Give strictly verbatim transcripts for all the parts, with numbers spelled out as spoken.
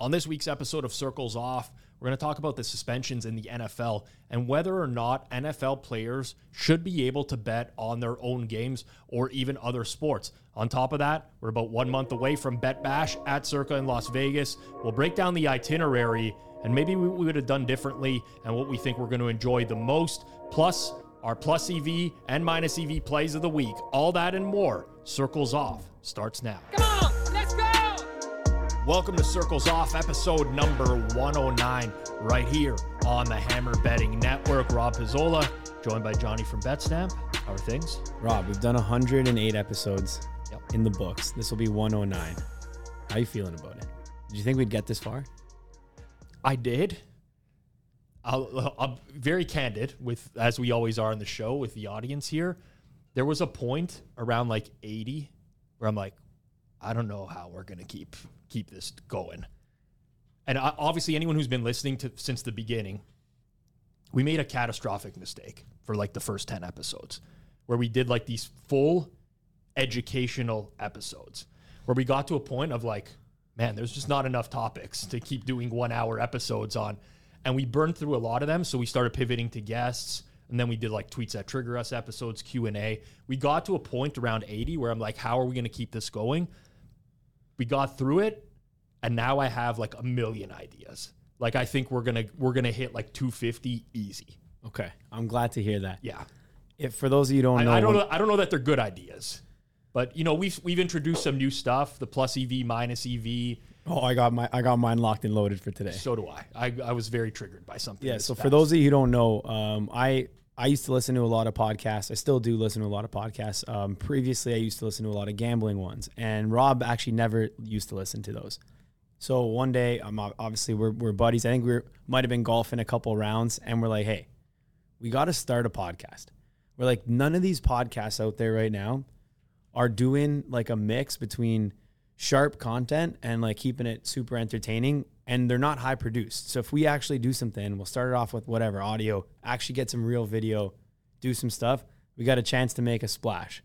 On this week's episode of Circles Off, we're going to talk about the suspensions in the N F L and whether or not N F L players should be able to bet on their own games or even other sports. On top of that, we're about one month away from Bet Bash at Circa in Las Vegas. We'll break down the itinerary and maybe what we would have done differently and what we think we're going to enjoy the most, plus our plus E V and minus E V plays of the week. All that and more. Circles Off starts now. Come on! Welcome to Circles Off, episode number one oh nine, right here on the Hammer Betting Network. Rob Pizzola, joined by Johnny from Betstamp. How are things? Rob, we've done one hundred eight episodes yep. in the books. This will be one oh nine. How are you feeling about it? Did you think we'd get this far? I did. I'll, I'm very candid, with as we always are in the show, with the audience here. There was a point around like eighty where I'm like, I don't know how we're going to keep... keep this going. And obviously anyone who's been listening to since the beginning, we made a catastrophic mistake for like the first ten episodes where we did like these full educational episodes where we got to a point of like, man, there's just not enough topics to keep doing one hour episodes on. And we burned through a lot of them. So we started pivoting to guests, and then we did like Tweets That Trigger Us episodes, Q and A. We got to a point around eighty where I'm like, how are we going to keep this going? We got through it, and now I have like a million ideas. Like I think we're gonna we're gonna hit like two fifty easy. Okay, I'm glad to hear that. Yeah. If for those of you who don't I, know, I don't know, I don't know that they're good ideas, but you know we've we've introduced some new stuff. The plus E V, minus E V. Oh, I got my I got mine locked and loaded for today. So do I. I, I was very triggered by something. Yeah. So past. For those of you who don't know, um, I I used to listen to a lot of podcasts. I still do listen to a lot of podcasts. Um, previously, I used to listen to a lot of gambling ones, and Rob actually never used to listen to those. So one day, I'm obviously we're we're buddies. I think we might have been golfing a couple rounds, and we're like, "Hey, we got to start a podcast." We're like, none of these podcasts out there right now are doing like a mix between sharp content and like keeping it super entertaining. And they're not high produced. So if we actually do something, we'll start it off with whatever audio, actually get some real video, do some stuff. We got a chance to make a splash.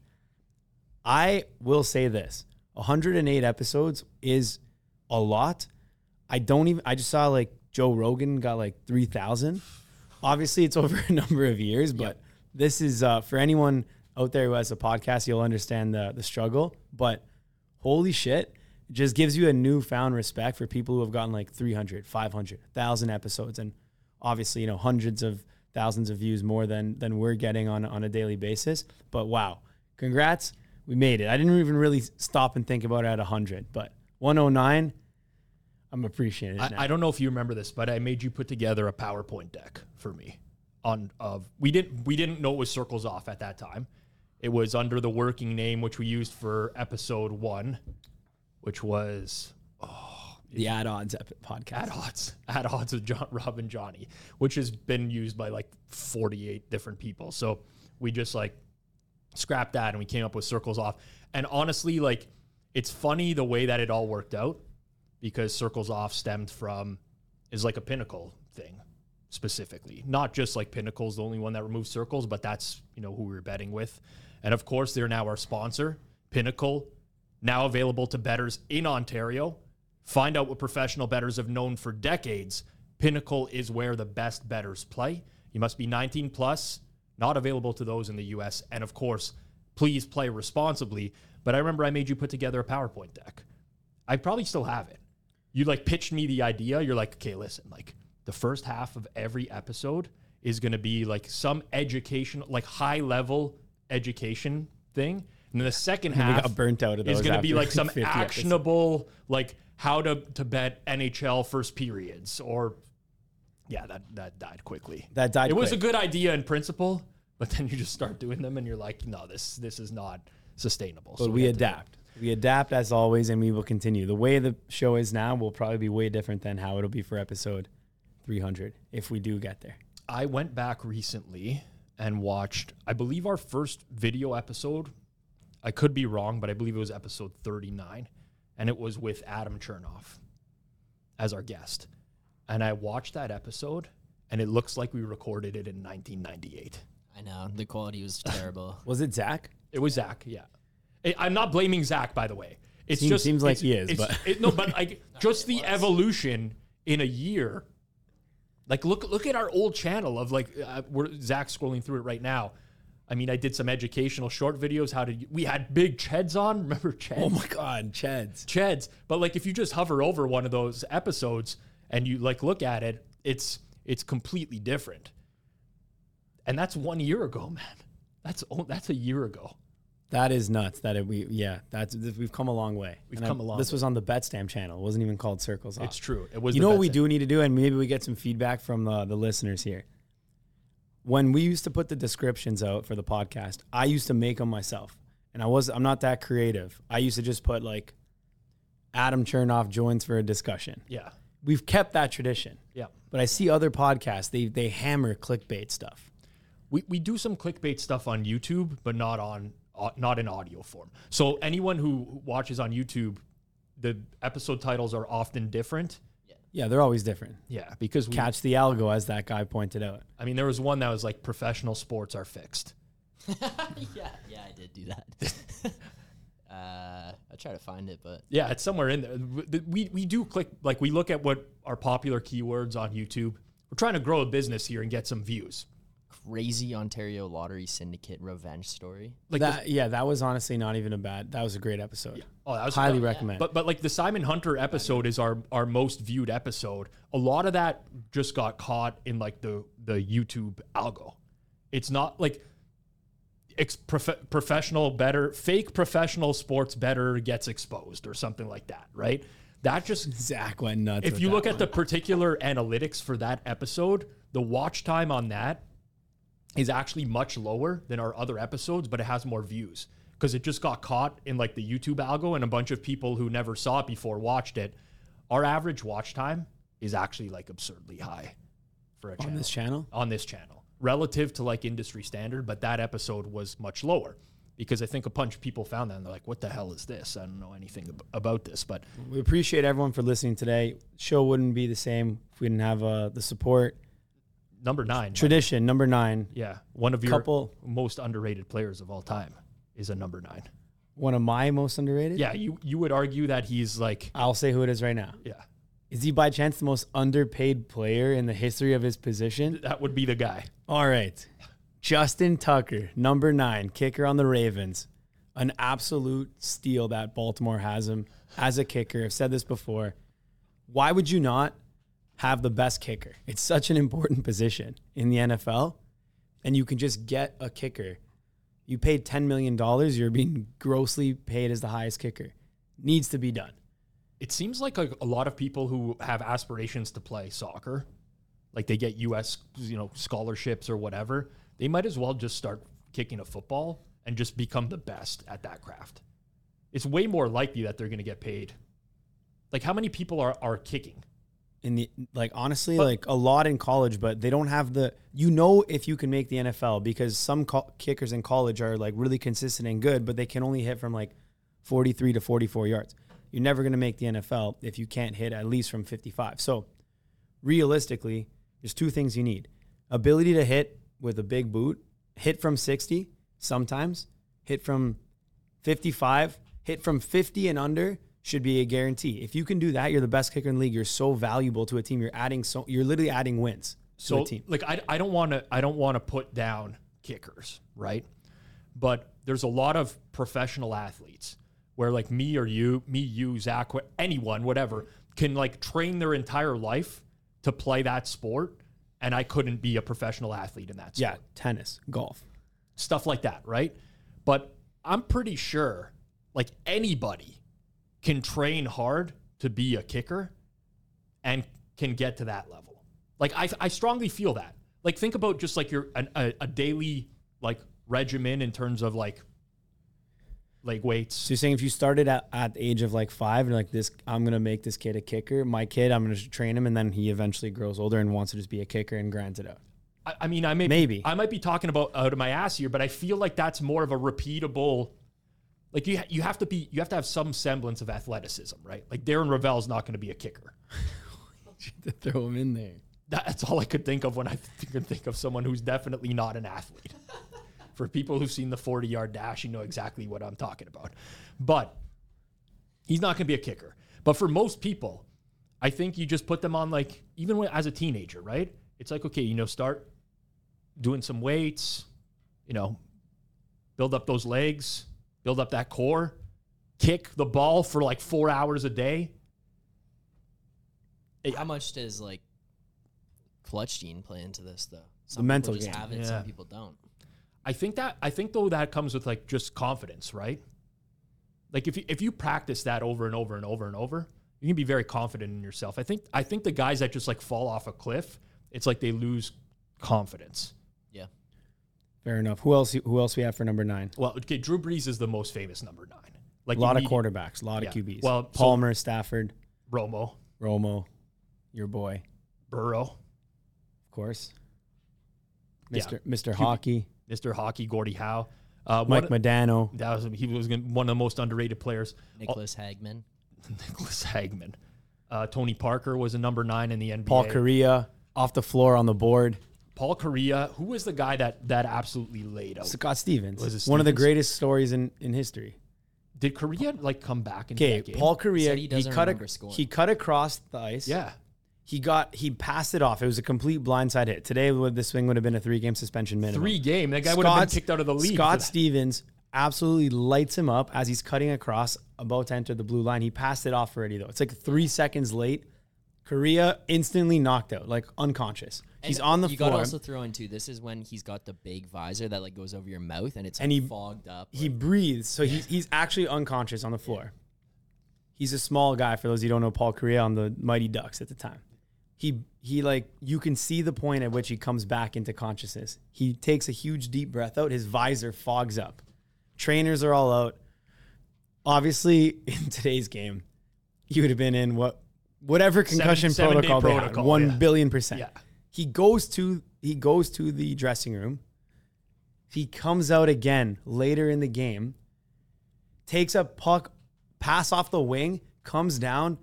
I will say this, one hundred eight episodes is a lot. I don't even, I just saw like Joe Rogan got like three thousand. Obviously it's over a number of years, but yep. this is uh, for anyone out there who has a podcast, you'll understand the the struggle, but holy shit. Just gives you a newfound respect for people who have gotten like three hundred, five hundred, one thousand episodes. And obviously, you know, hundreds of thousands of views more than than we're getting on, on a daily basis. But wow, congrats. We made it. I didn't even really stop and think about it at one hundred, but one oh nine, I'm appreciating it. I, I don't know if you remember this, but I made you put together a PowerPoint deck for me. On of we didn't we didn't know it was Circles Off at that time. It was under the working name, which we used for episode one. Which was oh, the At Odds podcast. At Odds. At Odds with John, Rob and Johnny, which has been used by like forty-eight different people. So we just like scrapped that and we came up with Circles Off. And honestly, like it's funny the way that it all worked out because Circles Off stemmed from is like a Pinnacle thing specifically. Not just like Pinnacle's the only one that removes circles, but that's, you know, who we were betting with. And of course, they're now our sponsor, Pinnacle. Now available to bettors in Ontario. Find out what professional bettors have known for decades. Pinnacle is where the best bettors play. You must be nineteen plus, not available to those in the U S. And of course, please play responsibly. But I remember I made you put together a PowerPoint deck. I probably still have it. You like pitched me the idea. You're like, okay, listen, like the first half of every episode is going to be like some educational, like high level education thing. And then the second half got burnt out of those is going to be like some actionable, episodes. Like how to, to bet N H L first periods or yeah, that, that died quickly. That died. It quick. was a good idea in principle, but then you just start doing them and you're like, no, this, this is not sustainable. But so we, we adapt. To, We adapt as always, and we will continue. The way the show is now will probably be way different than how it'll be for episode three hundred, if we do get there. I went back recently and watched, I believe, our first video episode. I could be wrong, but I believe it was episode thirty-nine, and it was with Adam Chernoff as our guest. And I watched that episode, and it looks like we recorded it in nineteen ninety-eight. I know. The quality was terrible. Was it Zach? It was Zach, yeah. I, I'm not blaming Zach, by the way. It seems, just, seems like he is. But it, no, but like just the was. evolution in a year. Like, look look at our old channel of, like, uh, we're, Zach's scrolling through it right now. I mean, I did some educational short videos. How did you, we had big Cheds on. Remember Cheds? Oh, my God, Cheds. Cheds. But, like, if you just hover over one of those episodes and you, like, look at it, it's it's completely different. And that's one year ago, man. That's oh, that's a year ago. That is nuts. That it, we yeah. That's we've come a long way. We've and come I, a long. This way. was on the Betstamp channel. It wasn't even called Circles Off. It's true. It was. You the know what we do need to do, and maybe we get some feedback from uh, the listeners here. When we used to put the descriptions out for the podcast, I used to make them myself, and I was I'm not that creative. I used to just put like, Adam Chernoff joins for a discussion. Yeah, we've kept that tradition. Yeah, but I see other podcasts they they hammer clickbait stuff. We we do some clickbait stuff on YouTube, but not on uh, not in audio form. So anyone who watches on YouTube, the episode titles are often different. Yeah, yeah they're always different. Yeah, because we, catch the algo, as that guy pointed out. I mean, there was one that was like professional sports are fixed. yeah, yeah, I did do that. uh, I try to find it, but yeah, it's somewhere in there. We we do click like we look at what are popular keywords on YouTube. We're trying to grow a business here and get some views. Crazy Ontario lottery syndicate revenge story. Like that, the, yeah, that was honestly not even a bad. That was a great episode. Yeah. Oh, that was highly no, recommend. Yeah. But but like the Simon Hunter episode is our our most viewed episode. A lot of that just got caught in like the the YouTube algo. It's not like ex- prof- professional better fake professional sports better gets exposed or something like that, right? That just Zach went nuts. If you look one. at the particular analytics for that episode, the watch time on that is actually much lower than our other episodes, but it has more views because it just got caught in like the YouTube algo and a bunch of people who never saw it before watched it. Our average watch time is actually like absurdly high for a channel. On this channel? On this channel. Relative to like industry standard, but that episode was much lower because I think a bunch of people found that and they're like, what the hell is this? I don't know anything ab- about this, but we appreciate everyone for listening today. Show wouldn't be the same if we didn't have uh, the support. Number nine. Tradition, number nine. Yeah. One of your Couple. most underrated players of all time is a number nine. One of my most underrated? Yeah. You you would argue that he's like... I'll say who it is right now. Yeah. Is he by chance the most underpaid player in the history of his position? That would be the guy. All right. Justin Tucker, number nine, kicker on the Ravens. An absolute steal that Baltimore has him as a kicker. I've said this before. Why would you not have the best kicker? It's such an important position in the N F L, and you can just get a kicker. You paid ten million dollars, you're being grossly paid as the highest kicker. Needs to be done. It seems like a, a lot of people who have aspirations to play soccer, like they get U S you know, scholarships or whatever, they might as well just start kicking a football and just become the best at that craft. It's way more likely that they're going to get paid. Like how many people are, are kicking? In the like, honestly, but, like a lot in college, but they don't have the, you know, if you can make the N F L because some co- kickers in college are like really consistent and good, but they can only hit from like forty-three to forty-four yards. You're never going to make the N F L if you can't hit at least from fifty-five. So realistically, there's two things you need: ability to hit with a big boot, hit from sixty, sometimes hit from fifty-five, hit from fifty and under. Should be a guarantee. If you can do that, you're the best kicker in the league. You're so valuable to a team. You're adding so you're literally adding wins so, to a team. Like I, I don't want to I don't want to put down kickers, right? But there's a lot of professional athletes where like me or you, me, you, Zach, anyone, whatever, can like train their entire life to play that sport, and I couldn't be a professional athlete in that sport. Yeah, tennis, golf, stuff like that, right? But I'm pretty sure like anybody can train hard to be a kicker and can get to that level. Like I, I strongly feel that. Like think about just like your an, a, a daily like regimen in terms of like like weights. So you're saying if you started at, at the age of like five and like this, I'm going to make this kid a kicker, my kid, I'm going to train him. And then he eventually grows older and wants to just be a kicker and grinds it out. I, I mean, I may, maybe I might be talking about out of my ass here, but I feel like that's more of a repeatable, like you, you have to be, you have to have some semblance of athleticism, right? Like Darren Ravel's not going to be a kicker. To throw him in there. That's all I could think of when I could think of someone who's definitely not an athlete. For people who've seen the forty-yard dash, you know exactly what I'm talking about. But he's not going to be a kicker. But for most people, I think you just put them on, like, even when, as a teenager, right? It's like, okay, you know, start doing some weights, you know, build up those legs, build up that core, kick the ball for like four hours a day. How much does, like, clutch gene play into this, though? Some the mental game. Some people just have it, yeah. Some people don't. I think that I think though that comes with like just confidence, right? Like if you, if you practice that over and over and over and over, you can be very confident in yourself. I think I think the guys that just like fall off a cliff, it's like they lose confidence. Yeah, fair enough. Who else? Who else we have for number nine? Well, okay, Drew Brees is the most famous number nine. Like a lot of need, quarterbacks, a lot yeah. of Q Bs. Well, Palmer, so, Stafford, Romo, Romo, your boy, Burrow, of course, Mister Yeah. Mister Hockey. Mister Hockey, Gordie Howe. Uh, Mike Modano. That was, he was one of the most underrated players. Nicholas Hagman. Nicholas Hagman. Uh, Tony Parker was a number nine in the N B A. Paul Kariya, off the floor on the board. Paul Kariya. Who was the guy that, that absolutely laid out? Scott Stevens. Was it Stevens. One of the greatest stories in, in history. Did Kariya, like, come back in that game? Paul Kariya, he, he, cut a, he cut across the ice. Yeah. He got, he passed it off. It was a complete blindside hit. Today, this swing would have been a three-game suspension minimum. Three game. That guy Scott's, would have been kicked out of the league. Scott Stevens absolutely lights him up as he's cutting across, about to enter the blue line. He passed it off already, though. It's like three seconds late. Kariya instantly knocked out, like unconscious. And he's on the you floor. You got to also throw in, too, this is when he's got the big visor that like goes over your mouth, and it's and like, he, fogged up. He like, breathes, so yeah. he's, he's actually unconscious on the floor. He's a small guy, for those who don't know, Paul Kariya on the Mighty Ducks at the time. He, he like, you can see the point at which he comes back into consciousness. He takes a huge deep breath out. His visor fogs up. Trainers are all out. Obviously, in today's game, he would have been in what whatever concussion seven, protocol, seven they protocol, had, one yeah. billion percent. Yeah. He goes to he goes to the dressing room. He comes out again later in the game, takes a puck, pass off the wing, comes down,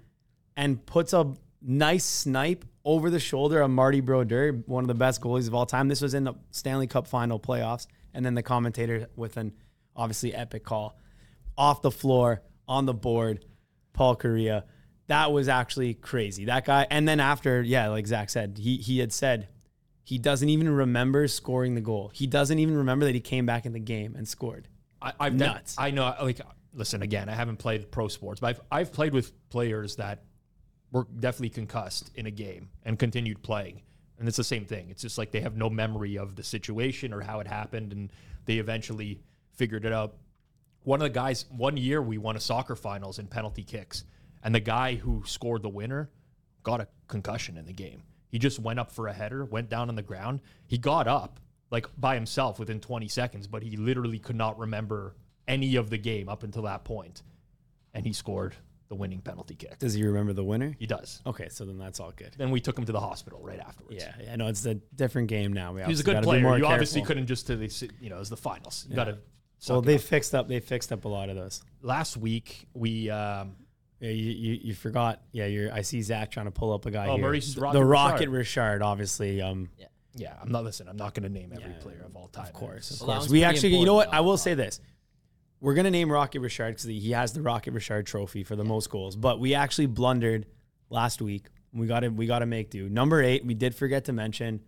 and puts a nice snipe over the shoulder of Marty Brodeur, one of the best goalies of all time. This was in the Stanley Cup final playoffs. And then the commentator with an obviously epic call off the floor, on the board, Paul Kariya. That was actually crazy. That guy. And then after, yeah, like Zach said, he he had said he doesn't even remember scoring the goal. He doesn't even remember that he came back in the game and scored. I, I've Nuts. Done, I know. Like, listen, again, I haven't played pro sports, but I've, I've played with players that were definitely concussed in a game and continued playing. And it's the same thing. It's just like they have no memory of the situation or how it happened, and they eventually figured it out. One of the guys, one year we won a soccer finals in penalty kicks, and the guy who scored the winner got a concussion in the game. He just went up for a header, went down on the ground. He got up like by himself within twenty seconds, but he literally could not remember any of the game up until that point. And he scored the winning penalty kick. Does he remember the winner? He does. Okay, so then that's all good. Then we took him to the hospital right afterwards. Yeah, yeah, no, it's a different game now. We He's a good player. You careful. Obviously couldn't just, you know, it was the finals. You yeah. got to. Well, they fixed up. They fixed up a lot of those. Last week we. Um, yeah, you, you you forgot. Yeah, you're. I see Zach trying to pull up a guy. Oh, here. Maurice the, Rocket the Rocket Richard, Richard obviously. Um, yeah. Yeah, I'm not. Listen, I'm not going to name every yeah, player of all time. Of course, of well, course. We actually. You know what? I will say this. We're going to name Rocket Richard because he has the Rocket Richard trophy for the yeah. most goals. But we actually blundered last week. We got to we got to make do. Number eight, we did forget to mention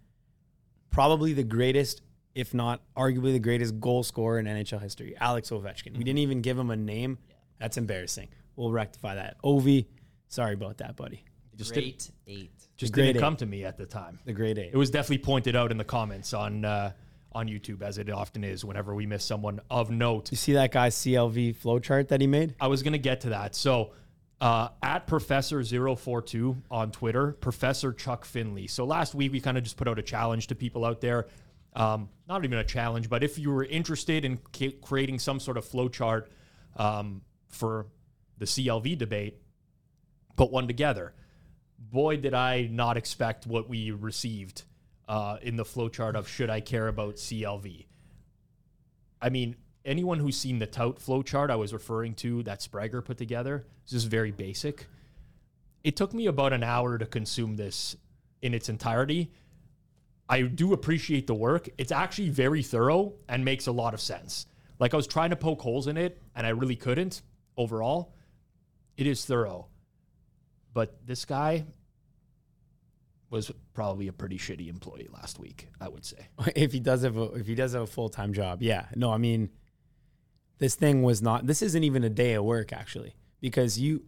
probably the greatest, if not arguably the greatest goal scorer in N H L history, Alex Ovechkin. Mm-hmm. We didn't even give him a name. Yeah. That's embarrassing. We'll rectify that. Ovi, sorry about that, buddy. Just great did, eight. Just didn't eight. come to me at the time. The great eight. It was definitely pointed out in the comments on... Uh, on YouTube, as it often is whenever we miss someone of note. You see that guy's C L V flowchart that he made? I was going to get to that. So uh, at Professor zero four two on Twitter, Professor Chuck Finley. So last week, we kind of just put out a challenge to people out there. Um, not even a challenge, but if you were interested in c- creating some sort of flowchart um, for the C L V debate, put one together. Boy, did I not expect what we received uh, in the flowchart of should I care about C L V. I mean, anyone who's seen the tout flowchart I was referring to that Sprager put together, it's just very basic. It took me about an hour to consume this in its entirety. I do appreciate the work. It's actually very thorough and makes a lot of sense. Like, I was trying to poke holes in it, and I really couldn't overall. It is thorough. But this guy was probably a pretty shitty employee last week, I would say. If he does have a, if he does have a full-time job, yeah. No, I mean, this thing was not... This isn't even a day of work, actually, because you...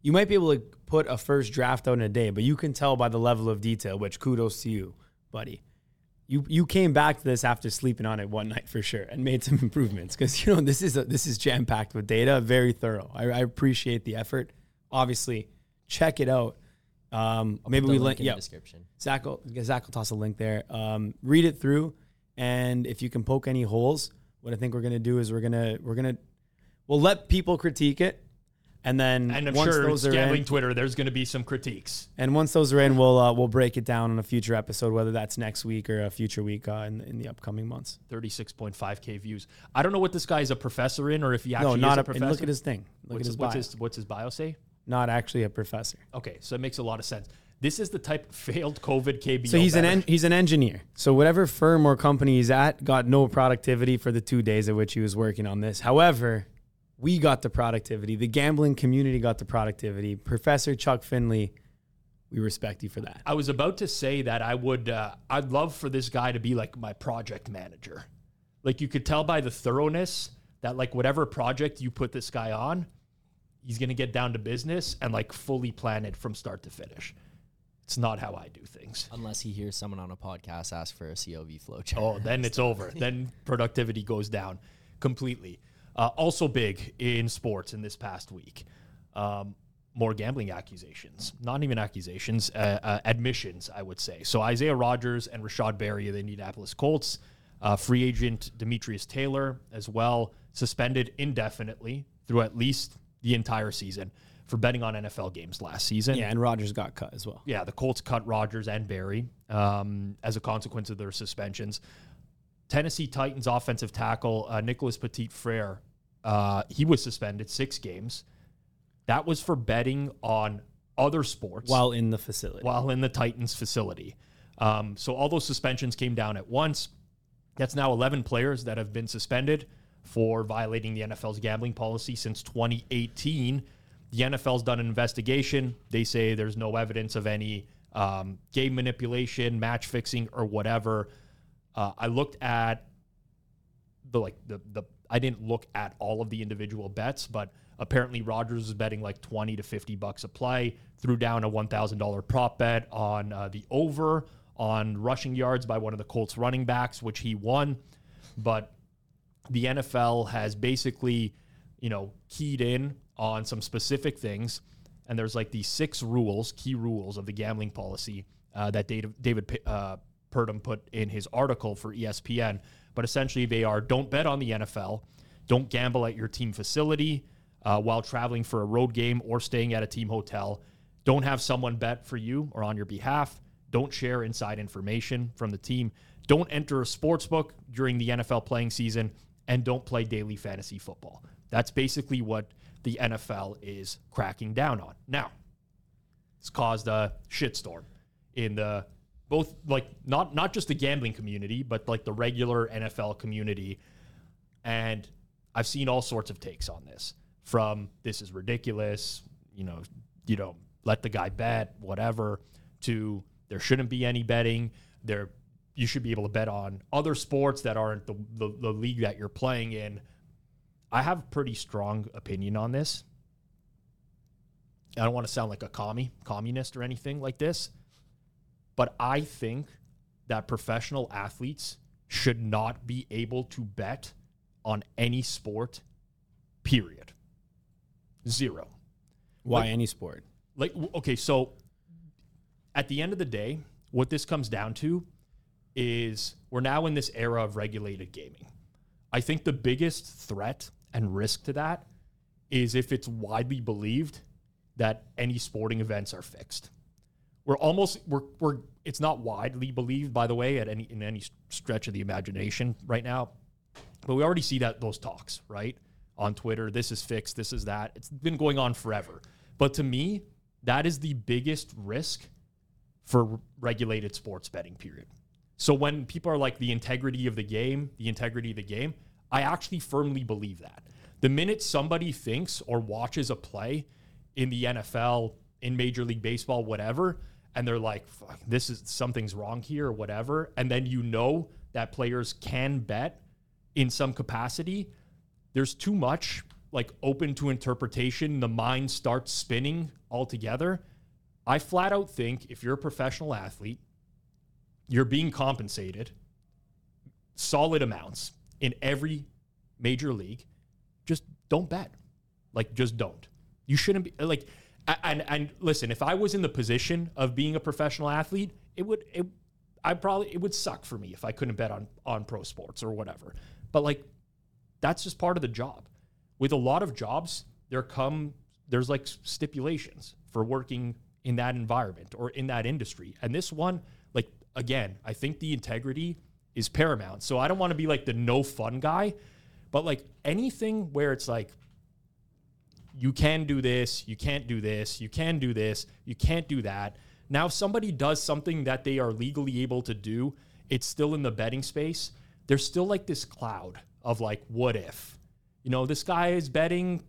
You might be able to put a first draft out in a day, but you can tell by the level of detail, which kudos to you, buddy. You you came back to this after sleeping on it one night for sure and made some improvements because, you know, this is a, this is jam-packed with data, very thorough. I, I appreciate the effort. Obviously, check it out. Um, maybe we link in yeah, the description. Zach will, Zach will toss a link there. Um, read it through, and if you can poke any holes, what I think we're gonna do is we're gonna we're gonna we'll let people critique it. And then and I'm once sure those are gambling in, Twitter, there's going to be some critiques. And once those are in, we'll uh, we'll break it down on a future episode, whether that's next week or a future week uh, in, in the upcoming months. thirty-six point five K views. I don't know what this guy is a professor in, or if he actually no, not is a, a professor. And look at his thing. Look what's, at his what's bio. His, what's his bio say? Not actually a professor. Okay, so it makes a lot of sense. This is the type of failed COVID K B O. So he's better. an en- he's an engineer. So whatever firm or company he's at got no productivity for the two days at which he was working on this. However, we got the productivity. The gambling community got the productivity. Professor Chuck Finley, we respect you for that. I was about to say that I would, uh, I'd love for this guy to be like my project manager. Like, you could tell by the thoroughness that, like, whatever project you put this guy on, he's going to get down to business and, like, fully plan it from start to finish. It's not how I do things. Unless he hears someone on a podcast ask for a C L V flow chart. Oh, then it's over. Then productivity goes down completely. Uh, also big in sports in this past week, um, more gambling accusations. Not even accusations, uh, uh, admissions, I would say. So Isaiah Rodgers and Rashad Berry of the Indianapolis Colts, uh, free agent Demetrius Taylor as well, suspended indefinitely through at least the entire season for betting on N F L games last season. Yeah, and Rodgers got cut as well. Yeah, the Colts cut Rodgers and Berry um, as a consequence of their suspensions. Tennessee Titans offensive tackle uh, Nicholas Petit-Frere, Uh, he was suspended six games. That was for betting on other sports. While in the facility. While in the Titans facility. Um, so all those suspensions came down at once. That's now eleven players that have been suspended for violating the N F L's gambling policy since twenty eighteen. The N F L's done an investigation. They say there's no evidence of any um, game manipulation, match fixing, or whatever. Uh, I looked at the, like, the, the, I didn't look at all of the individual bets, but apparently Rodgers was betting like twenty to fifty bucks a play, threw down a one thousand dollars prop bet on uh, the over on rushing yards by one of the Colts running backs, which he won. But the N F L has basically, you know, keyed in on some specific things. And there's like these six rules, key rules of the gambling policy uh, that David uh, Purdom put in his article for E S P N. But essentially they are: don't bet on the N F L, don't gamble at your team facility uh, while traveling for a road game or staying at a team hotel, don't have someone bet for you or on your behalf, don't share inside information from the team, don't enter a sports book during the N F L playing season, and don't play daily fantasy football. That's basically what the N F L is cracking down on. Now, it's caused a shitstorm in the Both, like, not not just the gambling community, but, like, the regular N F L community. And I've seen all sorts of takes on this, from this is ridiculous, you know, you know, let the guy bet, whatever, to there shouldn't be any betting. There, you should be able to bet on other sports that aren't the, the, the league that you're playing in. I have a pretty strong opinion on this. I don't want to sound like a commie, communist or anything like this. But I think that professional athletes should not be able to bet on any sport, period. Zero. Why like, any sport? Like, okay, so at the end of the day, what this comes down to is we're now in this era of regulated gaming. I think the biggest threat and risk to that is if it's widely believed that any sporting events are fixed. We're almost, we're, we're, it's not widely believed, by the way, at any, in any stretch of the imagination right now, but we already see that those talks, right? On Twitter, this is fixed, this is that. It's been going on forever. But to me, that is the biggest risk for regulated sports betting, period. So when people are like, the integrity of the game, the integrity of the game, I actually firmly believe that. The minute somebody thinks or watches a play in the N F L, in Major League Baseball, whatever, and they're like, fuck, this is, something's wrong here or whatever, and then you know that players can bet in some capacity, there's too much like open to interpretation. The mind starts spinning altogether. I flat out think if you're a professional athlete, you're being compensated solid amounts in every major league. Just don't bet. Like, just don't. You shouldn't be like, and, and listen, if I was in the position of being a professional athlete, it would, it, I probably, it would suck for me if I couldn't bet on, on pro sports or whatever. But like, that's just part of the job. With a lot of jobs, there come, there's like stipulations for working in that environment or in that industry. And this one, like, again, I think the integrity is paramount. So I don't want to be like the no fun guy, but like anything where it's like, you can do this, you can't do this, you can do this, you can't do that. Now, if somebody does something that they are legally able to do, it's still in the betting space. There's still like this cloud of like, what if, you know, this guy is betting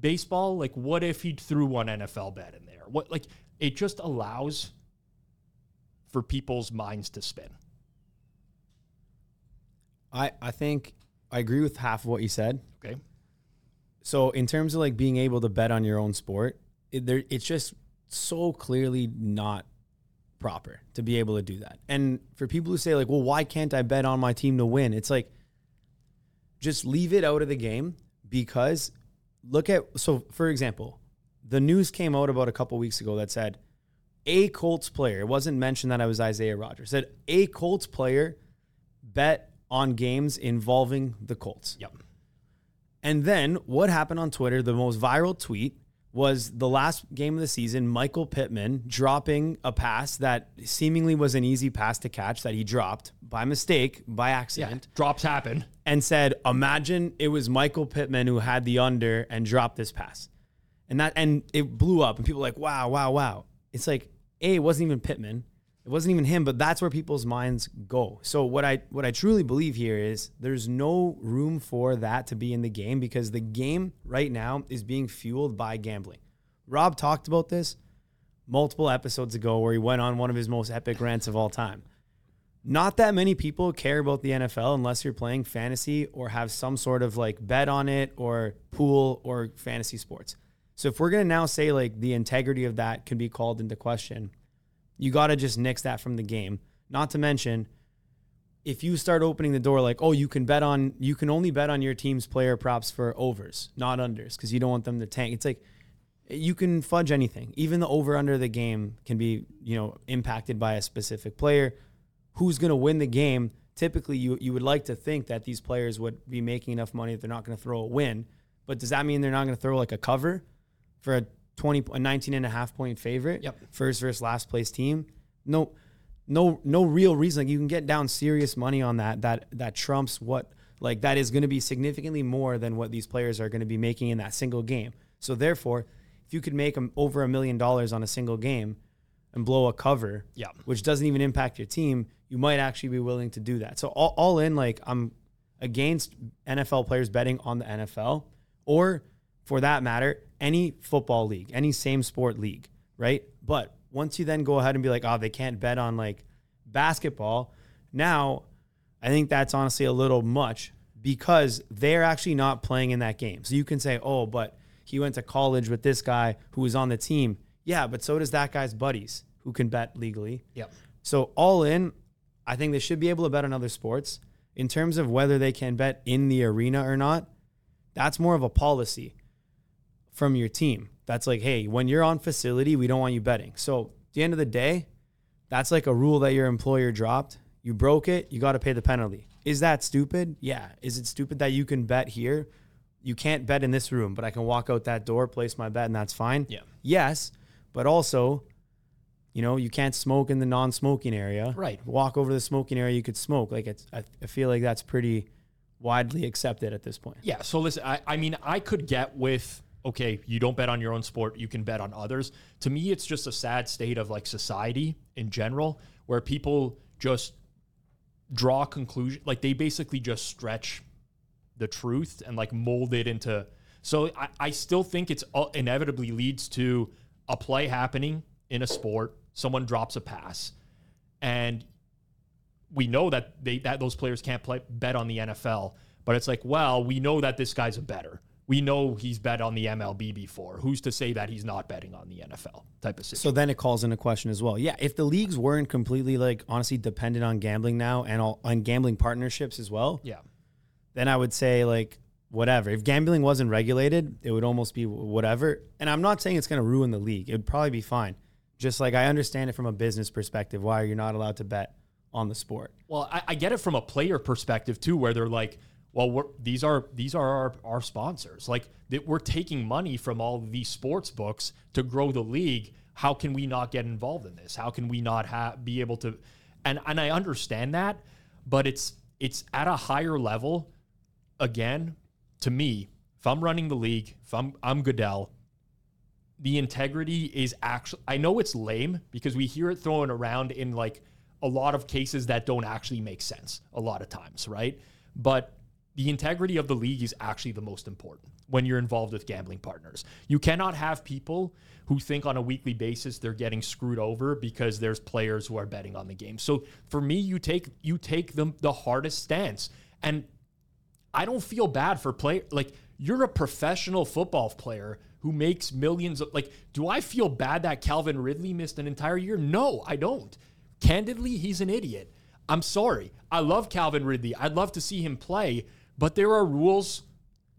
baseball. Like, what if he threw one N F L bet in there? What, like, it just allows for people's minds to spin. I, I think I agree with half of what you said. Okay. So in terms of like being able to bet on your own sport, it, there, it's just so clearly not proper to be able to do that. And for people who say like, well, why can't I bet on my team to win? It's like, just leave it out of the game, because look at, so for example, the news came out about a couple weeks ago that said a Colts player, it wasn't mentioned that it was Isaiah Rodgers, said a Colts player bet on games involving the Colts. Yep. And then what happened on Twitter, the most viral tweet was the last game of the season, Michael Pittman dropping a pass that seemingly was an easy pass to catch that he dropped by mistake, by accident. Yeah, drops happen. And said, imagine it was Michael Pittman who had the under and dropped this pass. And that, and it blew up and people were like, wow, wow, wow. It's like, A, it wasn't even Pittman. It wasn't even him, but that's where people's minds go. So what I what I truly believe here is there's no room for that to be in the game, because the game right now is being fueled by gambling. Rob talked about this multiple episodes ago where he went on one of his most epic rants of all time. Not that many people care about the N F L unless you're playing fantasy or have some sort of like bet on it or pool or fantasy sports. So if we're going to now say like the integrity of that can be called into question, you got to just nix that from the game. Not to mention, if you start opening the door like, oh, you can bet on, you can only bet on your team's player props for overs, not unders, because you don't want them to tank. It's like, you can fudge anything. Even the over-under of the game can be, you know, impacted by a specific player. Who's going to win the game? Typically, you you would like to think that these players would be making enough money that they're not going to throw a win. But does that mean they're not going to throw like a cover for a twenty, a nineteen and a half point favorite, yep, first versus last place team? No, no, no real reason. Like, you can get down serious money on that, that, that trumps what, like, that is going to be significantly more than what these players are going to be making in that single game. So therefore, if you could make them over a million dollars on a single game and blow a cover, yeah, which doesn't even impact your team, you might actually be willing to do that. So all, all in, like, I'm against N F L players betting on the N F L, or for that matter, any football league, any same sport league, right? But once you then go ahead and be like, oh, they can't bet on like basketball. Now, I think that's honestly a little much, because they're actually not playing in that game. So you can say, oh, but he went to college with this guy who was on the team. Yeah, but so does that guy's buddies who can bet legally. Yep. So all in, I think they should be able to bet on other sports. In terms of whether they can bet in the arena or not, that's more of a policy from your team. That's like, hey, when you're on facility, we don't want you betting. So at the end of the day, that's like a rule that your employer dropped. You broke it, you got to pay the penalty. Is that stupid? Yeah. Is it stupid that you can bet here? you can't bet in this room, but I can walk out that door, place my bet, and that's fine. Yeah. Yes, but also, you know, you can't smoke in the non-smoking area. Right. Walk over the smoking area, you could smoke. Like it's, I, I feel like that's pretty widely accepted at this point. Yeah. So listen, I, I mean, I could get with, okay, you don't bet on your own sport, you can bet on others. To me, it's just a sad state of like society in general, where people just draw conclusion, like they basically just stretch the truth and like mold it into. So I, I still think it's uh, inevitably leads to a play happening in a sport. Someone drops a pass, and we know that they that those players can't play bet on the N F L. But it's like, well, we know that this guy's a bettor. We know he's bet on the M L B before. Who's to say that he's not betting on the N F L type of situation? So then it calls into question as well. Yeah, if the leagues weren't completely, like, honestly dependent on gambling now and all, on gambling partnerships as well, yeah, then I would say, like, whatever. If gambling wasn't regulated, it would almost be whatever. And I'm not saying it's going to ruin the league. It would probably be fine. Just, like, I understand it from a business perspective, why you're not allowed to bet on the sport. Well, I, I get it from a player perspective, too, where they're like, well, we're, these are these are our, our sponsors. Like, that we're taking money from all these sports books to grow the league. How can we not get involved in this? How can we not ha- be able to? And and I understand that, but it's it's at a higher level. Again, to me, if I'm running the league, if I'm I'm Goodell, the integrity is actually. I know it's lame because we hear it thrown around in like a lot of cases that don't actually make sense a lot of times, right? But the integrity of the league is actually the most important when you're involved with gambling partners. You cannot have people who think on a weekly basis they're getting screwed over because there's players who are betting on the game. So for me, you take you take them the hardest stance. And I don't feel bad for play. Like, you're a professional football player who makes millions of, like, do I feel bad that Calvin Ridley missed an entire year? No, I don't. Candidly, he's an idiot. I'm sorry. I love Calvin Ridley. I'd love to see him play. But there are rules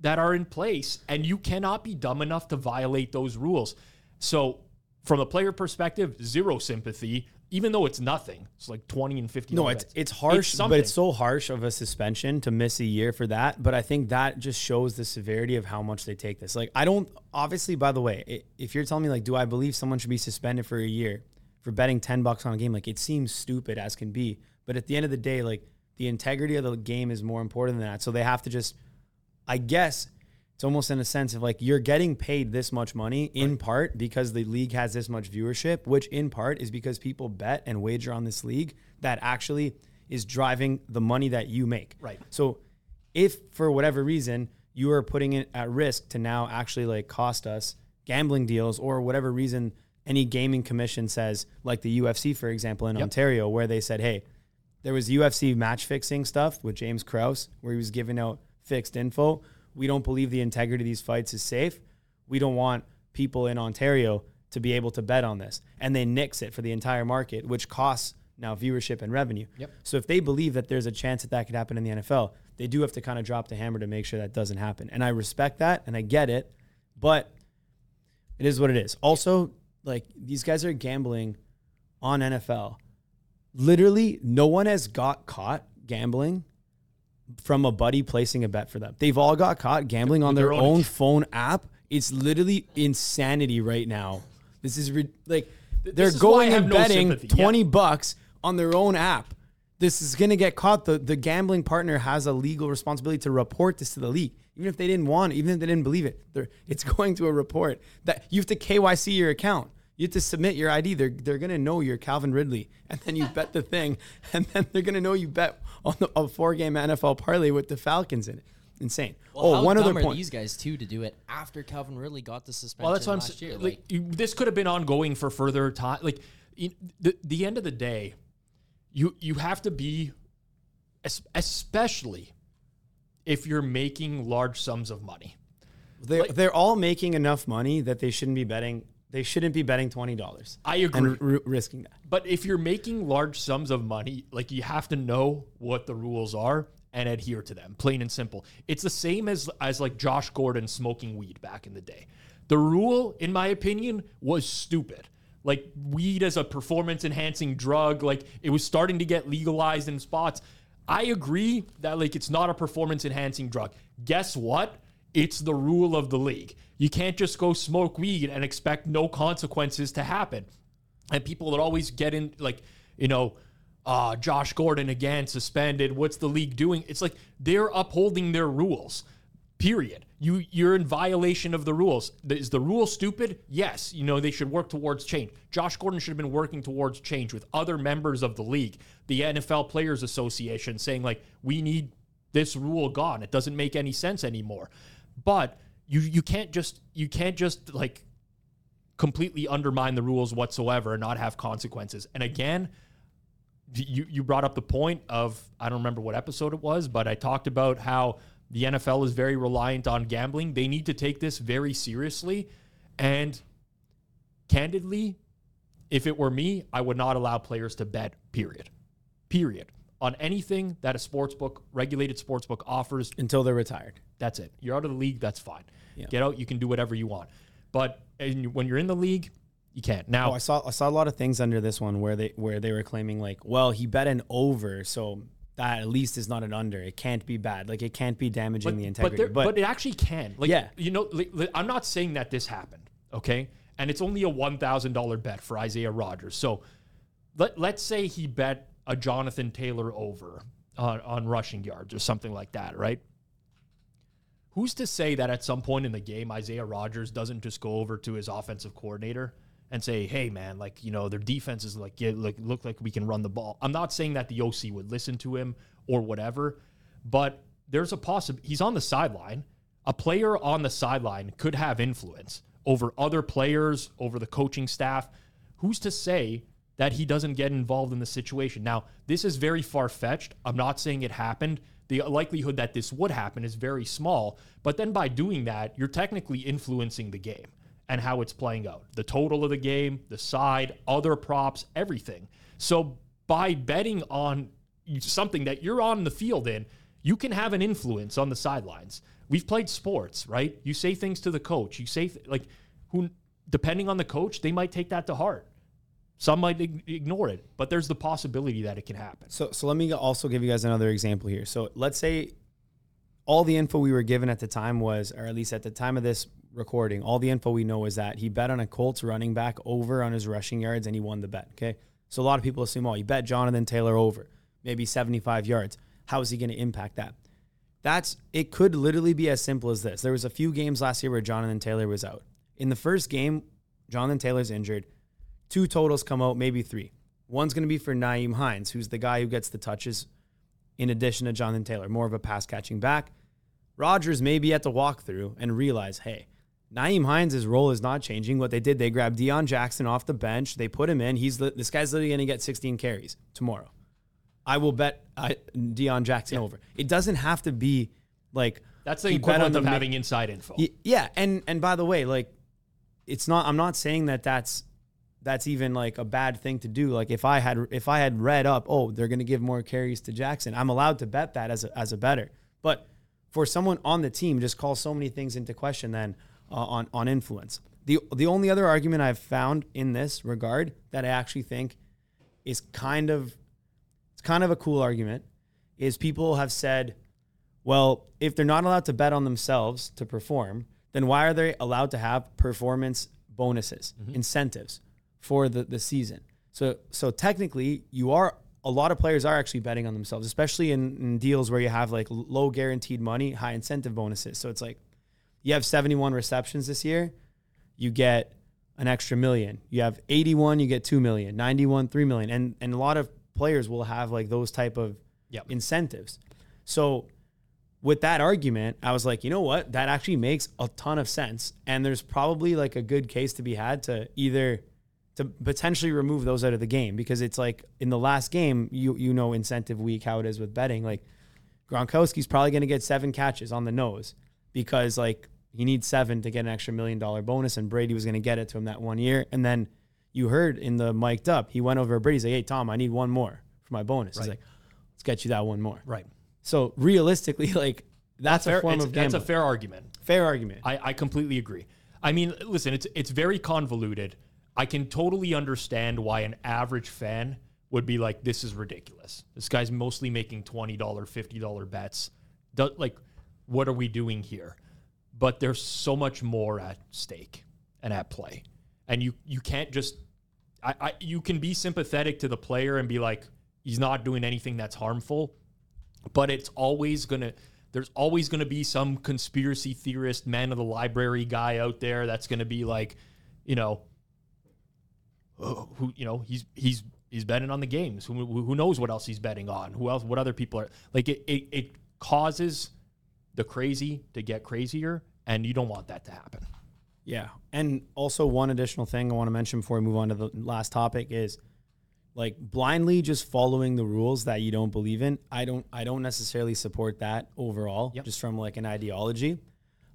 that are in place, and you cannot be dumb enough to violate those rules. So from a player perspective, zero sympathy, even though it's nothing. It's like twenty and fifty. No, it's, it's harsh, it's but it's so harsh of a suspension to miss a year for that. But I think that just shows the severity of how much they take this. Like, I don't, obviously, by the way, if you're telling me, like, do I believe someone should be suspended for a year for betting ten bucks on a game? Like, it seems stupid as can be. But at the end of the day, like, the integrity of the game is more important than that. So they have to just, I guess, it's almost in a sense of like, you're getting paid this much money in right. part because the league has this much viewership, which in part is because people bet and wager on this league that actually is driving the money that you make. Right. So if for whatever reason you are putting it at risk to now actually like cost us gambling deals or whatever reason any gaming commission says, like the U F C, for example, in yep. Ontario, where they said, hey, there was U F C match fixing stuff with James Krause where he was giving out fixed info. We don't believe the integrity of these fights is safe. We don't want people in Ontario to be able to bet on this. And they nix it for the entire market, which costs now viewership and revenue. Yep. So if they believe that there's a chance that that could happen in the N F L, they do have to kind of drop the hammer to make sure that doesn't happen. And I respect that and I get it, but it is what it is. Also, like, these guys are gambling on N F L. Literally, no one has got caught gambling from a buddy placing a bet for them. They've all got caught gambling on their, their own, own phone app. It's literally insanity right now. This is re- like they're going and betting no twenty yeah. bucks on their own app. This is going to get caught. The, the gambling partner has a legal responsibility to report this to the league. Even if they didn't want it, even if they didn't believe it, it's going to a report that you have to K Y C your account. You have to submit your I D. They're they're gonna know you're Calvin Ridley, and then you bet the thing, and then they're gonna know you bet on the, a four game N F L parlay with the Falcons in it. Insane. Well, oh, how one dumb other point. Are these guys too to do it after Calvin Ridley got the suspension? Well, that's what last I'm saying. Year. Like, like you, this could have been ongoing for further time. Like in, the the end of the day, you you have to be, especially if you're making large sums of money. They like, they're all making enough money that they shouldn't be betting. They shouldn't be betting twenty dollars. I agree. And r- risking that. But if you're making large sums of money, like, you have to know what the rules are and adhere to them, plain and simple. It's the same as, as like Josh Gordon smoking weed back in the day. The rule, in my opinion, was stupid. Like, weed as a performance-enhancing drug, like, it was starting to get legalized in spots. I agree that, like, it's not a performance-enhancing drug. Guess what? It's the rule of the league. You can't just go smoke weed and expect no consequences to happen. And people that always get in, like, you know, uh, Josh Gordon again suspended. What's the league doing? It's like they're upholding their rules, period. You, you're in violation of the rules. Is the rule stupid? Yes. You know, they should work towards change. Josh Gordon should have been working towards change with other members of the league, the N F L Players Association, saying, like, we need this rule gone. It doesn't make any sense anymore. But you you can't just you can't just like completely undermine the rules whatsoever and not have consequences. And again, you you brought up the point of, I don't remember what episode it was, but I talked about how the N F L is very reliant on gambling. They need to take this very seriously. And candidly, if it were me, I would not allow players to bet, period. Period. On anything that a sports book, regulated sports book offers. Until they're retired. That's it. You're out of the league, that's fine. Yeah. Get out, you can do whatever you want. But when you're in the league, you can't. Now, oh, I saw I saw a lot of things under this one where they where they were claiming, like, well, he bet an over, so that at least is not an under. It can't be bad. Like, it can't be damaging but, the integrity. But, but, but it actually can. Like, yeah. You know, I'm not saying that this happened, okay? And it's only a one thousand dollars bet for Isaiah Rodgers. So let, let's say he bet a Jonathan Taylor over on, on rushing yards or something like that, right? Who's to say that at some point in the game, Isaiah Rodgers doesn't just go over to his offensive coordinator and say, hey, man, like, you know, their defense is like, yeah, like, look like we can run the ball. I'm not saying that the O C would listen to him or whatever, but there's a possible, he's on the sideline. A player on the sideline could have influence over other players, over the coaching staff. Who's to say that he doesn't get involved in the situation? Now, this is very far-fetched. I'm not saying it happened. The likelihood that this would happen is very small. But then by doing that, you're technically influencing the game and how it's playing out. The total of the game, the side, other props, everything. So by betting on something that you're on the field in, you can have an influence on the sidelines. We've played sports, right? You say things to the coach. You say, th- like, who? Depending on the coach, they might take that to heart. Some might ignore it, but there's the possibility that it can happen. So so let me also give you guys another example here. So let's say all the info we were given at the time was, or at least at the time of this recording, all the info we know is that he bet on a Colts running back over on his rushing yards and he won the bet, okay? So a lot of people assume, oh, you bet Jonathan Taylor over, maybe seventy-five yards. How is he going to impact that? That's, it could literally be as simple as this. There was a few games last year where Jonathan Taylor was out. In the first game, Jonathan Taylor's injured. Two totals come out, maybe three. One's going to be for Naeem Hines, who's the guy who gets the touches in addition to Jonathan Taylor, more of a pass-catching back. Rodgers may be at the walkthrough and realize, hey, Naeem Hines' role is not changing. What they did, they grabbed Deion Jackson off the bench. They put him in. He's This guy's literally going to get sixteen carries tomorrow. I will bet uh, Deion Jackson yeah. over. It doesn't have to be like... That's the equivalent of having ma- inside info. Yeah, and and by the way, like, it's not. I'm not saying that that's... that's even like a bad thing to do. Like if I had, if I had read up, oh, they're going to give more carries to Jackson, I'm allowed to bet that as a, as a bettor. But for someone on the team, just calls so many things into question then uh, on, on influence. The, the only other argument I've found in this regard that I actually think is kind of, it's kind of a cool argument is people have said, well, if they're not allowed to bet on themselves to perform, then why are they allowed to have performance bonuses, mm-hmm. incentives for the, the season? So so technically, you are a lot of players are actually betting on themselves, especially in, in deals where you have like low guaranteed money, high incentive bonuses. So it's like you have seventy-one receptions this year, you get an extra million. You have eighty-one, you get two million, ninety-one, three million. And and a lot of players will have like those type of yep. incentives. So with that argument, I was like, you know what? That actually makes a ton of sense. And there's probably like a good case to be had to either to potentially remove those out of the game, because it's like in the last game, you you know incentive week, how it is with betting. Like Gronkowski's probably going to get seven catches on the nose because like he needs seven to get an extra million dollar bonus, and Brady was going to get it to him that one year. And then you heard in the mic'd up, he went over to Brady. He's like, hey, Tom, I need one more for my bonus. Right. He's like, let's get you that one more. Right. So realistically, like that's, that's a fair, form of gambling. That's a fair argument. Fair argument. I, I completely agree. I mean, listen, it's it's very convoluted. I can totally understand why an average fan would be like, this is ridiculous. This guy's mostly making twenty dollars, fifty dollars bets. Do, like, what are we doing here? but there's so much more at stake and at play. And you, you can't just, I, I you can be sympathetic to the player and be like, he's not doing anything that's harmful, but it's always going to, there's always going to be some conspiracy theorist, man of the library guy out there that's going to be like, you know, oh, who, you know, he's, he's, he's betting on the games. Who, who knows what else he's betting on? Who else, what other people are like, it, it, it causes the crazy to get crazier, and you don't want that to happen. Yeah. And also one additional thing I want to mention before we move on to the last topic is, like, blindly just following the rules that you don't believe in. I don't, I don't necessarily support that overall, yep. just from like an ideology.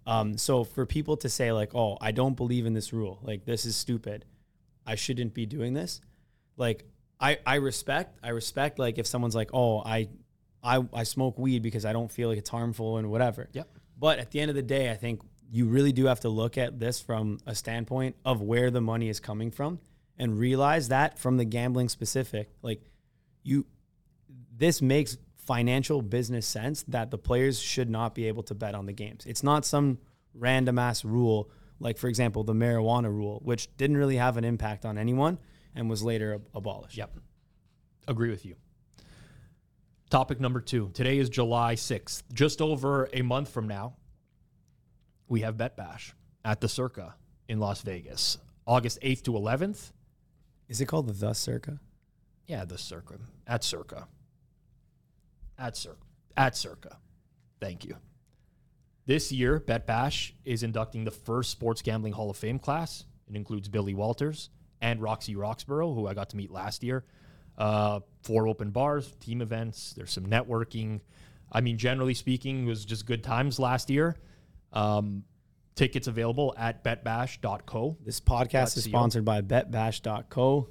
Um, so for people to say like, oh, I don't believe in this rule, like, this is stupid, I shouldn't be doing this. Like, I, I respect, I respect, like, if someone's like, oh, I, I, I smoke weed because I don't feel like it's harmful and whatever. Yep. But at the end of the day, I think you really do have to look at this from a standpoint of where the money is coming from and realize that from the gambling specific, like, you, this makes financial business sense that the players should not be able to bet on the games. It's not some random ass rule. Like, for example, the marijuana rule, which didn't really have an impact on anyone and was later ab- abolished. Yep. Agree with you. Topic number two. Today is July sixth. Just over a month from now, we have Bet Bash at the Circa in Las Vegas, August eighth to eleventh. Is it called the, the Circa? Yeah, the Circa. At Circa. At Circa. At Circa. Thank you. This year, Bet Bash is inducting the first Sports Gambling Hall of Fame class. It includes Billy Walters and Roxy Roxborough, who I got to meet last year. Uh, four open bars, team events. There's some networking. I mean, generally speaking, it was just good times last year. Um, tickets available at bet bash dot co. This podcast is sponsored by bet bash dot co.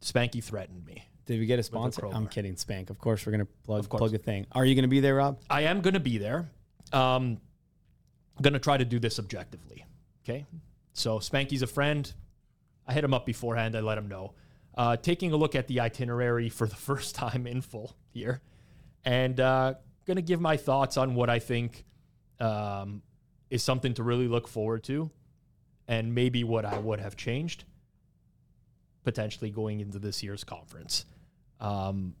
Spanky threatened me. Did we get a sponsor? I'm kidding, Spank. Of course, we're going to plug plug a thing. Are you going to be there, Rob? I am going to be there. Um, I'm going to try to do this objectively. Okay? So Spanky's a friend. I hit him up beforehand. I let him know. Uh, taking a look at the itinerary for the first time in full here, and uh, going to give my thoughts on what I think um, is something to really look forward to, and maybe what I would have changed potentially going into this year's conference. Um,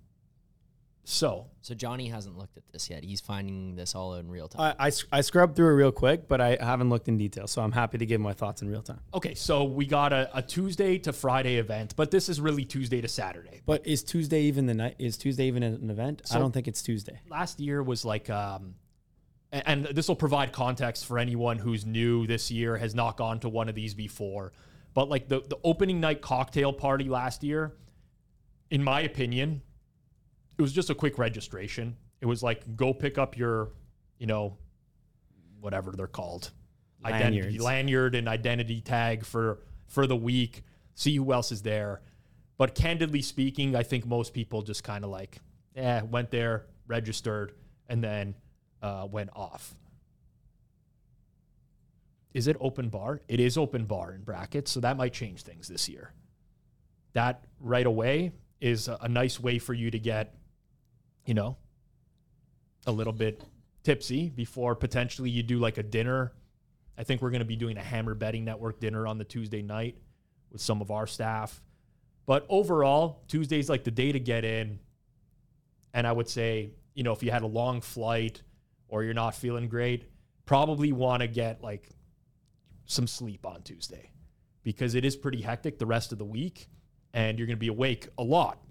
so, so Johnny hasn't looked at this yet. He's finding this all in real time. I, I, I scrubbed through it real quick, but I haven't looked in detail, so I'm happy to give my thoughts in real time. Okay, so we got a, a Tuesday to Friday event, but this is really Tuesday to Saturday. But is Tuesday even the night? Is Tuesday even an event? So I don't think it's Tuesday. Last year was like, um, and, and this will provide context for anyone who's new this year, has not gone to one of these before. But like the, the opening night cocktail party last year, in my opinion, it was just a quick registration. It was like, go pick up your, you know, whatever they're called, Lanyards. identity lanyard and identity tag for, for the week, see who else is there. But candidly speaking, I think most people just kind of like, eh, went there, registered, and then uh, went off. Is it open bar? It is open bar in brackets, so that might change things this year. That right away is a, a nice way for you to get, you know, a little bit tipsy before potentially you do like a dinner. I think we're going to be doing a Hammer Betting Network dinner on the Tuesday night with some of our staff. But overall, Tuesday's like the day to get in. And I would say, you know, if you had a long flight or you're not feeling great, probably want to get like some sleep on Tuesday because it is pretty hectic the rest of the week and you're going to be awake a lot.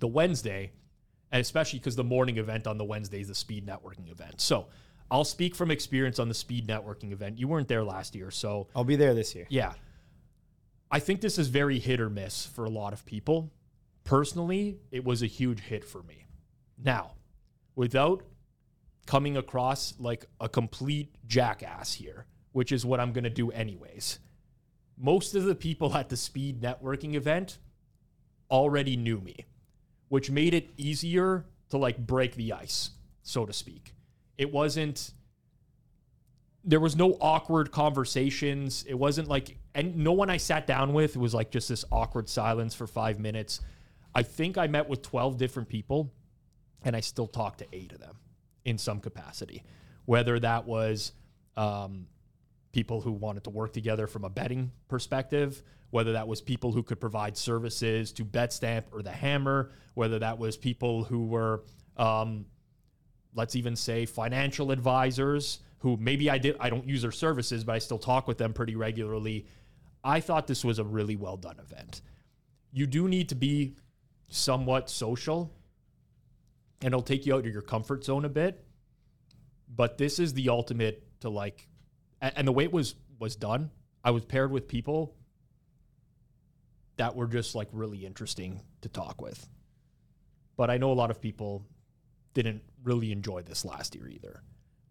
The Wednesday, and especially because the morning event on the Wednesday is the speed networking event. So I'll speak from experience on the speed networking event. You weren't there last year, so... I'll be there this year. Yeah. I think this is very hit or miss for a lot of people. Personally, it was a huge hit for me. Now, without coming across like a complete jackass here, which is what I'm going to do anyways, most of the people at the speed networking event already knew me, which made it easier to like break the ice, so to speak. It wasn't, there was no awkward conversations. It wasn't like, and no one I sat down with, it was like just this awkward silence for five minutes. I think I met with twelve different people and I still talked to eight of them in some capacity, whether that was um, people who wanted to work together from a betting perspective, whether that was people who could provide services to Betstamp or the Hammer, whether that was people who were, um, let's even say, financial advisors who maybe I did I don't use their services, but I still talk with them pretty regularly. I thought this was a really well done event. You do need to be somewhat social, and it'll take you out of your comfort zone a bit. But this is the ultimate to like, and the way it was was done, I was paired with people that were just like really interesting to talk with. But I know a lot of people didn't really enjoy this last year either.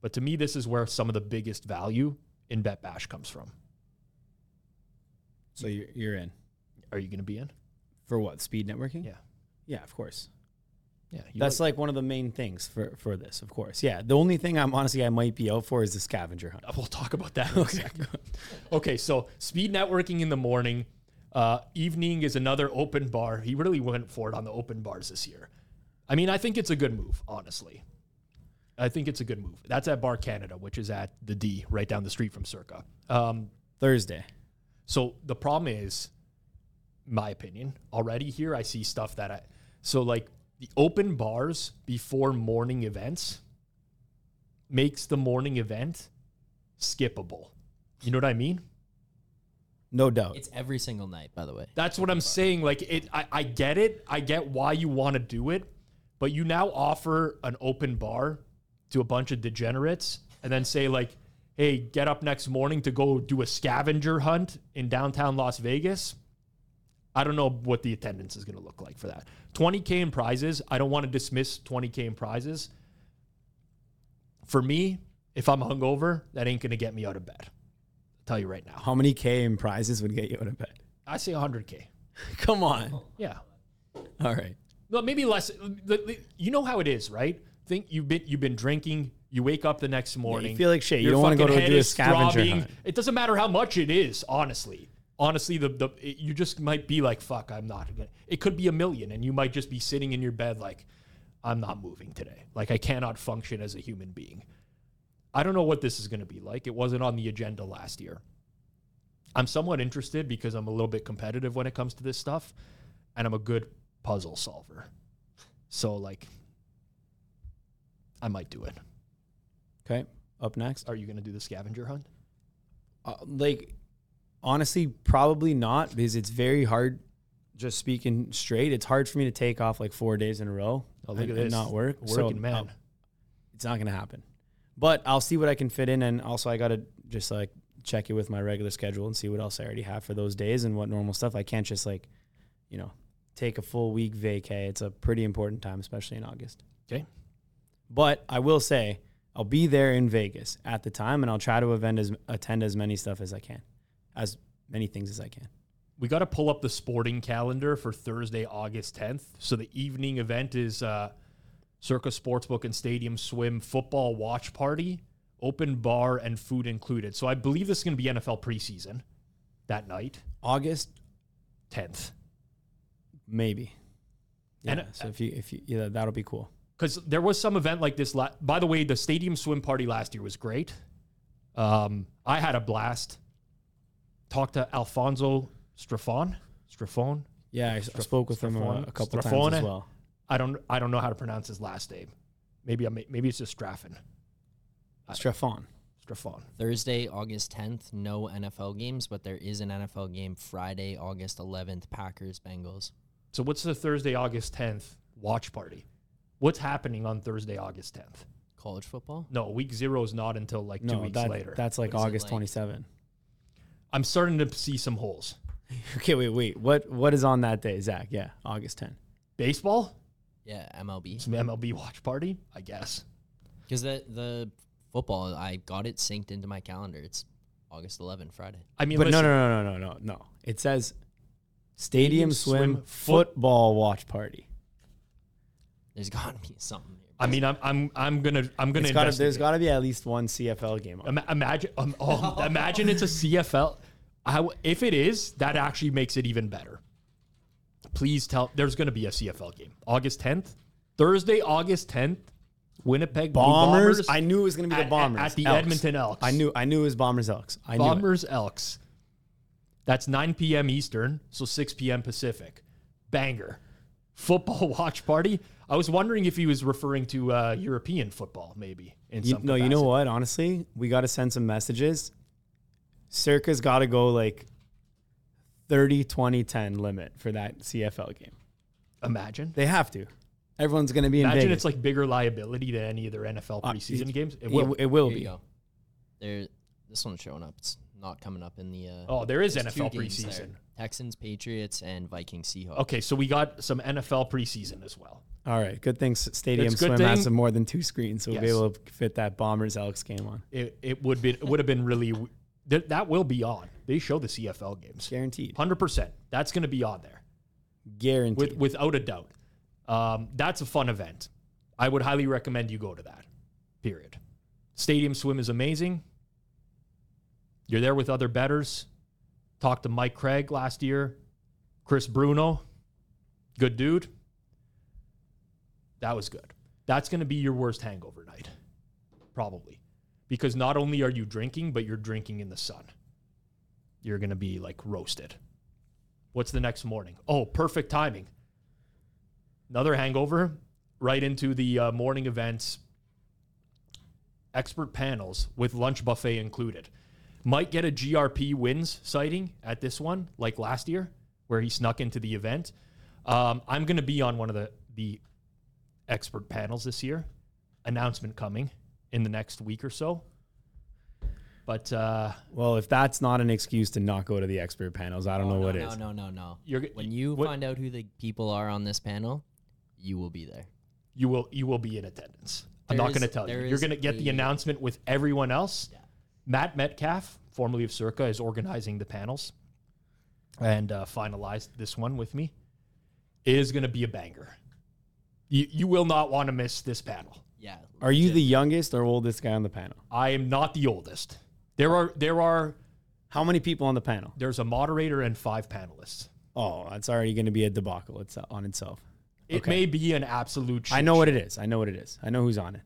But to me, this is where some of the biggest value in Bet Bash comes from. So you're in. Are you going to be in? For what? Speed networking? Yeah. Yeah, of course. Yeah, that's like, like one of the main things for, for this, of course. Yeah, the only thing I'm honestly I might be out for is the scavenger hunt. We'll talk about that in a second. Okay, so speed networking in the morning. Uh, evening is another open bar. He really went for it on the open bars this year. I mean, I think it's a good move, honestly. I think it's a good move. That's at Bar Canada, which is at the D, right down the street from Circa. Um, Thursday. So the problem is, my opinion, already here I see stuff that I... So like... The open bars before morning events makes the morning event skippable. You know what I mean? No doubt. It's every single night, by the way. That's what I'm saying. Like it, I, I get it. I get why you want to do it, but you now offer an open bar to a bunch of degenerates and then say like, hey, get up next morning to go do a scavenger hunt in downtown Las Vegas. I don't know what the attendance is going to look like for that. twenty K in prizes. I don't want to dismiss twenty K in prizes. For me, if I'm hungover, that ain't going to get me out of bed. I'll tell you right now. How many K in prizes would get you out of bed? I say one hundred K. Come on. Yeah. All right. No, maybe less. You know how it is, right? Think you've been you've been drinking. You wake up the next morning. Yeah, you feel like shit. You don't want to go to do a scavenger hunt. It doesn't matter how much it is, honestly. Honestly, the the it, you just might be like, fuck, I'm not gonna. It could be a million, and you might just be sitting in your bed like, I'm not moving today. Like, I cannot function as a human being. I don't know what this is going to be like. It wasn't on the agenda last year. I'm somewhat interested because I'm a little bit competitive when it comes to this stuff, and I'm a good puzzle solver. So, like, I might do it. Okay. Up next. Are you going to do the scavenger hunt? Uh, like... Honestly, probably not, because it's very hard, just speaking straight, it's hard for me to take off like four days in a row oh, look and, at this. and not work. Working so, man. Um, it's not going to happen. But I'll see what I can fit in, and also I got to just like check it with my regular schedule and see what else I already have for those days and what normal stuff. I can't just like, you know, take a full week vacay. It's a pretty important time, especially in August. Okay. But I will say I'll be there in Vegas at the time, and I'll try to attend as, attend as many stuff as I can. As many things as I can. We got to pull up the sporting calendar for Thursday, August tenth. So the evening event is uh, Circa Sportsbook and Stadium Swim football watch party, open bar and food included. So I believe this is going to be N F L preseason that night. August tenth. Maybe. Yeah, and, uh, so if you, if you, yeah, that'll be cool. Because there was some event like this. La- By the way, the Stadium Swim party last year was great. Um, I had a blast. Talked to Alfonso Strafon. Strafon? Yeah, I Straf- spoke with Strafon. him a, a couple Strafone. times as well. I don't I don't know how to pronounce his last name. Maybe I maybe it's just Strafon. Strafon. Strafon. Thursday, August tenth, no N F L games, but there is an N F L game Friday, August eleventh, Packers, Bengals. So what's the Thursday, August tenth watch party? What's happening on Thursday, August tenth? College football? No, week zero is not until like no, two weeks that, later. That's like what August twenty-seventh. I'm starting to see some holes. Okay, wait, wait. What what is on that day, Zach? Yeah, August tenth. Baseball? Yeah, M L B. Some M L B watch party, I guess. Because the the football, I got it synced into my calendar. It's August eleventh, Friday. I mean, but listen, no, no, no, no, no, no, no. It says Stadium, Stadium Swim, Swim Football Watch Party. There's got to be something. I mean, I'm I'm I'm gonna I'm gonna. Gotta, there's got to be at least one C F L game. On. Ima- imagine, um, oh, imagine it's a C F L. I, if it is, that actually makes it even better. Please tell. There's going to be a C F L game, August tenth, Thursday, August tenth, Winnipeg Bombers. Bombers. I knew it was going to be the at, Bombers. At, at the Elks. Edmonton Elks. I knew I knew it was Bombers Elks. I Bombers knew it. Elks. That's nine p.m. Eastern, so six p.m. Pacific. Banger. Football watch party. I was wondering if he was referring to uh, European football, maybe. In some you, no, you know what? Honestly, we got to send some messages. Circa's got to go like thirty, twenty, ten limit for that C F L game. Imagine. They have to. Everyone's going to be in Imagine Vegas. It's like bigger liability than any of their N F L preseason uh, games. It will, it will be. There, this one's showing up. It's not coming up in the... Uh, oh, there is N F L preseason. There. Texans, Patriots, and Vikings, Seahawks. Okay, so we got some N F L preseason as well. All right, good thing Stadium Swim thing. has more than two screens, so yes. we'll be able to fit that Bombers-Elks game on. It it would be it would have been really... Th- that will be on. They show the C F L games. Guaranteed. one hundred percent. That's going to be on there. Guaranteed. With, without a doubt. Um, that's a fun event. I would highly recommend you go to that, period. Stadium Swim is amazing. You're there with other bettors. Talked to Mike Craig last year. Chris Bruno, good dude. That was good. That's going to be your worst hangover night, probably. Because not only are you drinking, but you're drinking in the sun. You're going to be, like, roasted. What's the next morning? Oh, perfect timing. Another hangover, right into the uh, morning events, expert panels with lunch buffet included. Might get a G R P wins sighting at this one, like last year, where he snuck into the event. Um, I'm going to be on one of the, the expert panels this year. Announcement coming in the next week or so. But uh, well, if that's not an excuse to not go to the expert panels, I don't no, know no, what no, is. No, no, no, no. You're, when you what, find out who the people are on this panel, you will be there. You will you will be in attendance. There I'm not going to tell you. You're going to get a, the announcement with everyone else. Yeah. Matt Metcalf, formerly of Circa, is organizing the panels and uh, finalized this one with me. It is going to be a banger. You, you will not want to miss this panel. Yeah. Are legit. You the youngest or oldest guy on the panel? I am not the oldest. There are there are how many people on the panel? There's a moderator and five panelists. Oh, that's already going to be a debacle it's on itself. It okay. may be an absolute shit I know shit. what it is. I know what it is. I know who's on it.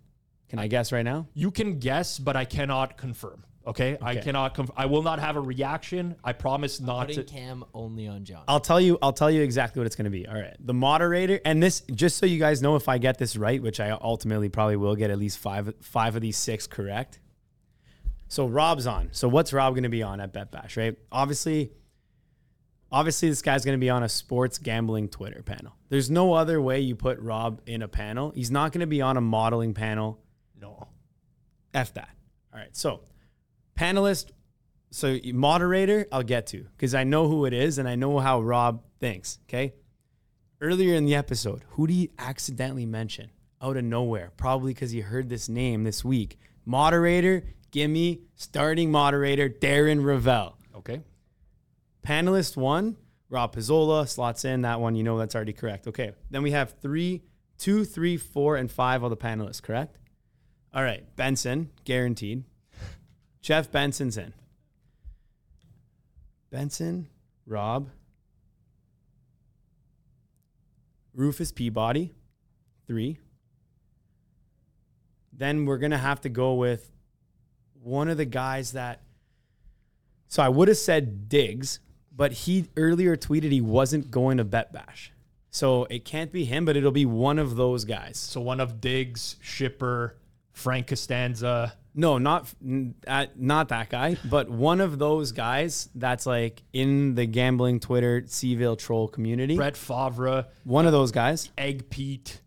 Can I guess right now? You can guess, but I cannot confirm. Okay, okay. I cannot. Conf- I will not have a reaction. I promise not I'm putting to. Cam only on John. I'll tell you. I'll tell you exactly what it's going to be. All right. The moderator, and this, just so you guys know, if I get this right, which I ultimately probably will get at least five, five of these six correct. So Rob's on. So what's Rob going to be on at Bet Bash? Right. Obviously, obviously this guy's going to be on a sports gambling Twitter panel. There's no other way you put Rob in a panel. He's not going to be on a modeling panel. No. F that. All right. So panelist, so moderator, I'll get to because I know who it is and I know how Rob thinks. Okay. Earlier in the episode, who do you accidentally mention out of nowhere? Probably because you heard this name this week. Moderator, give me starting moderator, Darren Ravel. Okay. Panelist one, Rob Pizzola slots in that one. You know, that's already correct. Okay. Then we have three, two, three, four, and five on the panelists, correct? All right, Benson, guaranteed. Jeff Benson's in. Benson, Rob, Rufus Peabody, three. Then we're going to have to go with one of the guys that... So I would have said Diggs, but he earlier tweeted he wasn't going to Bet Bash. So it can't be him, but it'll be one of those guys. So one of Diggs, Shipper... Frank Costanza. No, not uh, not that guy, but one of those guys that's like in the gambling Twitter, Seville troll community. Brett Favre. One uh, of those guys. Egg Pete.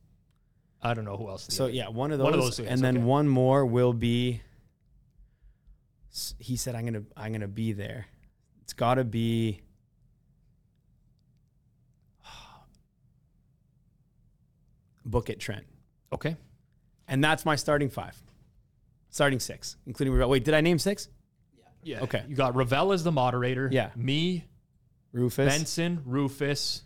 I don't know who else. So, yeah, one of those. One of those guys, and then okay. one more will be, he said, I'm going to I'm gonna be there. It's got to be. Book it, Trent. Okay. And that's my starting five. Starting six, including Ravel. Wait, did I name six? Yeah. Yeah. Okay. You got Ravel as the moderator. Yeah. Me. Rufus. Benson, Rufus,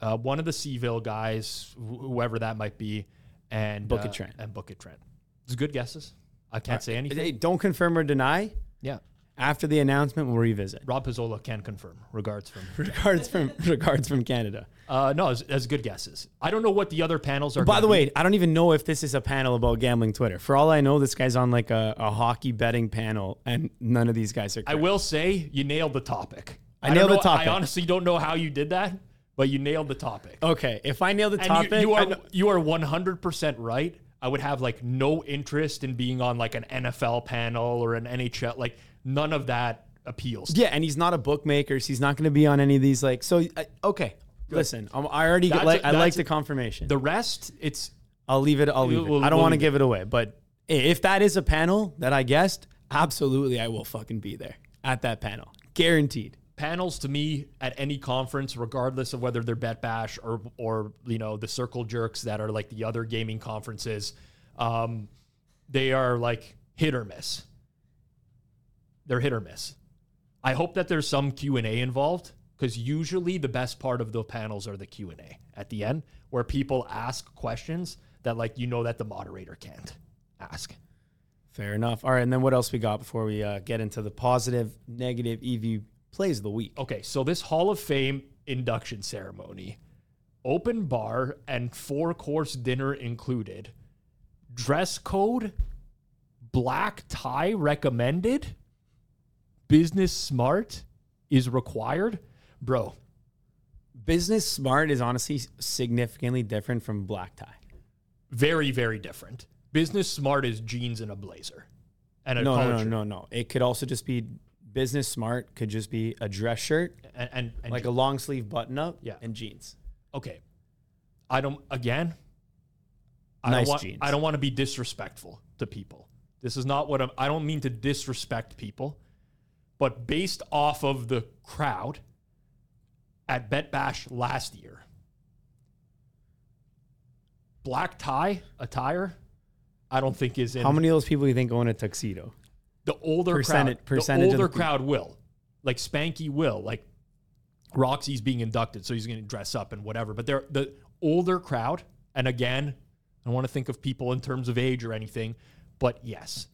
uh, one of the Seville guys, wh- whoever that might be, and Book it uh, Trent. And Book it Trent. It's good guesses. I can't right. say anything. They don't confirm or deny. Yeah. After the announcement, we'll revisit. Rob Pizzola can confirm. Regards from regards from regards from Canada. Uh, no, as, as good guesses. I don't know what the other panels are. By the way, I don't even know if this is a panel about gambling Twitter. For all I know, this guy's on like a, a hockey betting panel, and none of these guys are correct. I will say you nailed the topic. I, I nailed know, the topic. I honestly don't know how you did that, but you nailed the topic. Okay, if I nailed the and topic... You, you, are, you are one hundred percent right. I would have like no interest in being on like an N F L panel or an N H L. Like none of that appeals. Yeah, and he's not a bookmaker, so he's not going to be on any of these. Like, So, uh, okay... Good. Listen, I'm, I already get, like, a, I like the confirmation. The rest, it's... I'll leave it. I'll leave we'll, it. I don't we'll want to give it. it away. But if that is a panel that I guessed, absolutely I will fucking be there at that panel. Guaranteed. Panels to me at any conference, regardless of whether they're Bet Bash or, or you know, the circle jerks that are like the other gaming conferences, um, they are like hit or miss. They're hit or miss. I hope that there's some Q and A involved. Because usually the best part of the panels are the Q and A at the end, where people ask questions that, like, you know that the moderator can't ask. Fair enough. All right, and then what else we got before we uh, get into the positive, negative E V plays of the week? Okay, so this Hall of Fame induction ceremony, open bar and four-course dinner included, dress code, black tie recommended, business smart is required. Bro, business smart is honestly significantly different from black tie. Very, very different. Business smart is jeans and a blazer. And a no, no, no, no, no. It could also just be business smart could just be a dress shirt and, and, and like jeans. A long sleeve button up yeah. and jeans. Okay. I don't, again, I nice don't want, jeans. I don't want to be disrespectful to people. This is not what I'm, I don't mean to disrespect people, but based off of the crowd, at Bet Bash last year, black tie attire, I don't think is in. How many of those people you think go in a tuxedo? The older percentage, crowd, percentage the older crowd people. will, like Spanky will, like Roxy's being inducted, so he's going to dress up and whatever. But they're the older crowd, and again, I don't want to think of people in terms of age or anything, but yes,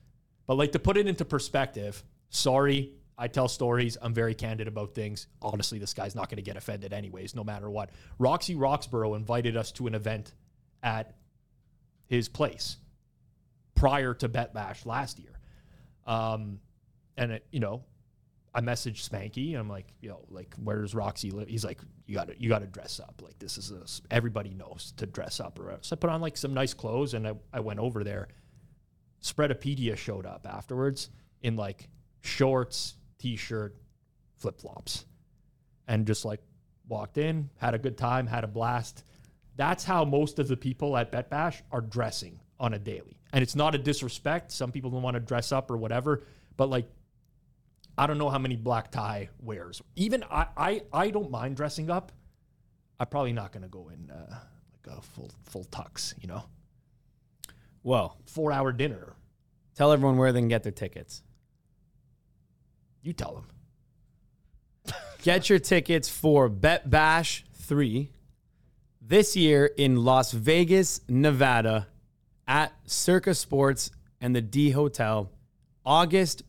but like to put it into perspective. Sorry. I tell stories. I'm very candid about things. Honestly, this guy's not going to get offended anyways, no matter what. Roxy Roxborough invited us to an event at his place prior to Bet Bash last year. Um, and, it, you know, I messaged Spanky. And I'm like, yo, like, where does Roxy live? He's like, you got to you got to dress up. Like, this is a, everybody knows to dress up. Or so I put on, like, some nice clothes, and I, I went over there. Spreadopedia showed up afterwards in, like, shorts, T-shirt, flip-flops, and just like walked in, had a good time, had a blast. That's how most of the people at Bet Bash are dressing on a daily. And it's not a disrespect. Some people don't want to dress up or whatever, but like, I don't know how many black tie wears. Even I, I, I don't mind dressing up. I'm probably not going to go in uh, like a full, full tux, you know? Well, four hour dinner. Tell everyone where they can get their tickets. You tell them. Get your tickets for Bet Bash three this year in Las Vegas, Nevada at Circa Sports and the D Hotel, August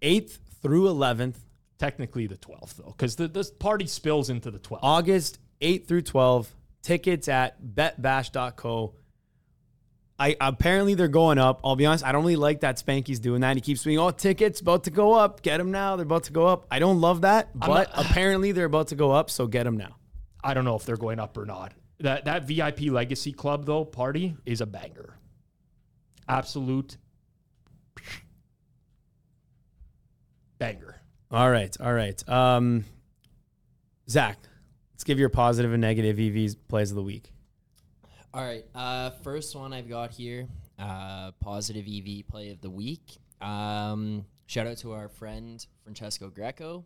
eighth through eleventh. Technically the twelfth, though, because this party spills into the twelfth. August eighth through twelfth. Tickets at bet bash dot co. I apparently they're going up. I'll be honest, I don't really like that Spanky's doing that. He keeps being, oh, tickets about to go up. Get them now. They're about to go up. I don't love that, but not, apparently they're about to go up, so get them now. I don't know if they're going up or not. That that V I P Legacy Club, though, party is a banger. Absolute banger. All right, all right. Um, Zach, let's give your positive and negative E Vs plays of the week. All right, uh, first one I've got here, uh, positive E V play of the week. Um, shout out to our friend Francesco Greco.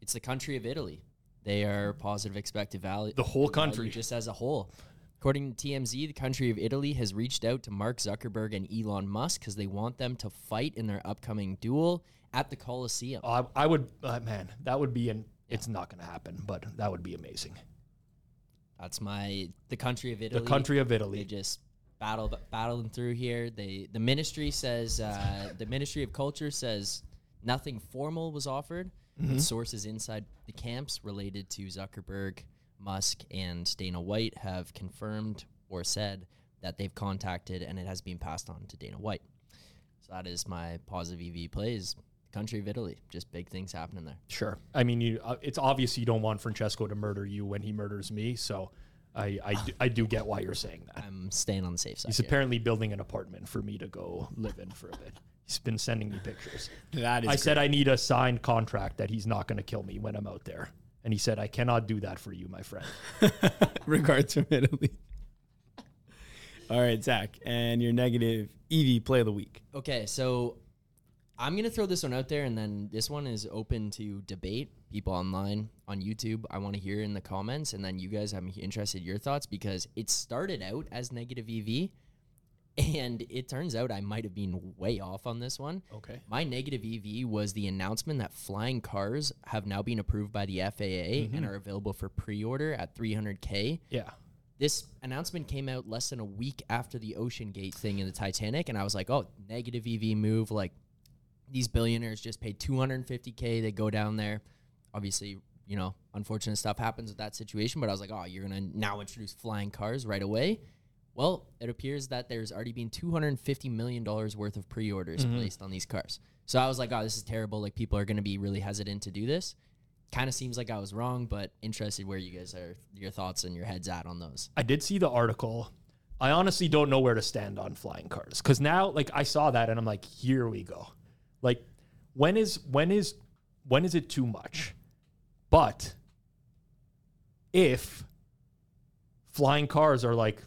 It's the country of Italy. They are positive expected value. The whole country. Just as a whole. According to T M Z, the country of Italy has reached out to Mark Zuckerberg and Elon Musk because they want them to fight in their upcoming duel at the Coliseum. Oh, I, I would, uh, man, that would be an, yeah. It's not going to happen, but that would be amazing. That's my, the country of Italy. The country of Italy. They just battle, battling through here. They, the ministry says, uh, the Ministry of Culture says nothing formal was offered. Mm-hmm. Sources inside the camps related to Zuckerberg Musk and Dana White have confirmed or said that they've contacted, and it has been passed on to Dana White. So that is my positive E V plays. Country of Italy, just big things happening there. Sure. I mean, you, uh, it's obvious you don't want Francesco to murder you when he murders me, so I I do, I do get why you're saying that. I'm staying on the safe side. He's here. Apparently building an apartment for me to go live in for a bit. He's been sending me pictures. That is I great. Said I need a signed contract that he's not going to kill me when I'm out there. And he said, I cannot do that for you, my friend. Regards from Italy. All right, Zach, and your negative E V play of the week. Okay, so I'm going to throw this one out there, and then this one is open to debate. People online, on YouTube, I want to hear in the comments, and then you guys, I'm interested in your thoughts, because it started out as negative E V, and it turns out I might have been way off on this one. Okay. My negative E V was the announcement that flying cars have now been approved by the F A A mm-hmm. and are available for pre-order at three hundred K. Yeah. This announcement came out less than a week after the Ocean Gate thing in the Titanic, and I was like, oh, negative E V move, like, these billionaires just paid two hundred fifty K. They go down there. Obviously, you know, unfortunate stuff happens with that situation, but I was like, oh, you're going to now introduce flying cars right away. Well, it appears that there's already been two hundred fifty million dollars worth of pre-orders mm-hmm. placed on these cars. So I was like, oh, this is terrible. Like, people are going to be really hesitant to do this. Kind of seems like I was wrong, but interested where you guys are, your thoughts and your heads at on those. I did see the article. I honestly don't know where to stand on flying cars, because now, like, I saw that and I'm like, here we go. Like, when is when is when is it too much? But if flying cars are like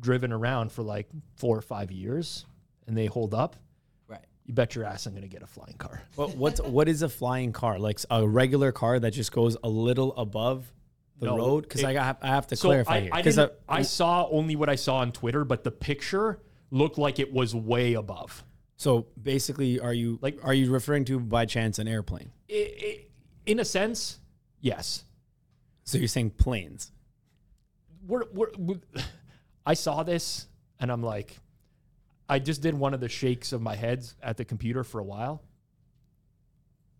driven around for like four or five years and they hold up, right? You bet your ass I'm gonna get a flying car. Well, what's what is a flying car? Like a regular car that just goes a little above the no, road? Because I got I have to so clarify I, here. Because I, I, I saw only what I saw on Twitter, but the picture looked like it was way above. So basically, are you like are you referring to by chance an airplane? It, it, in a sense, yes. So you're saying planes? We're, we're, we're, I saw this and I'm like, I just did one of the shakes of my heads at the computer for a while.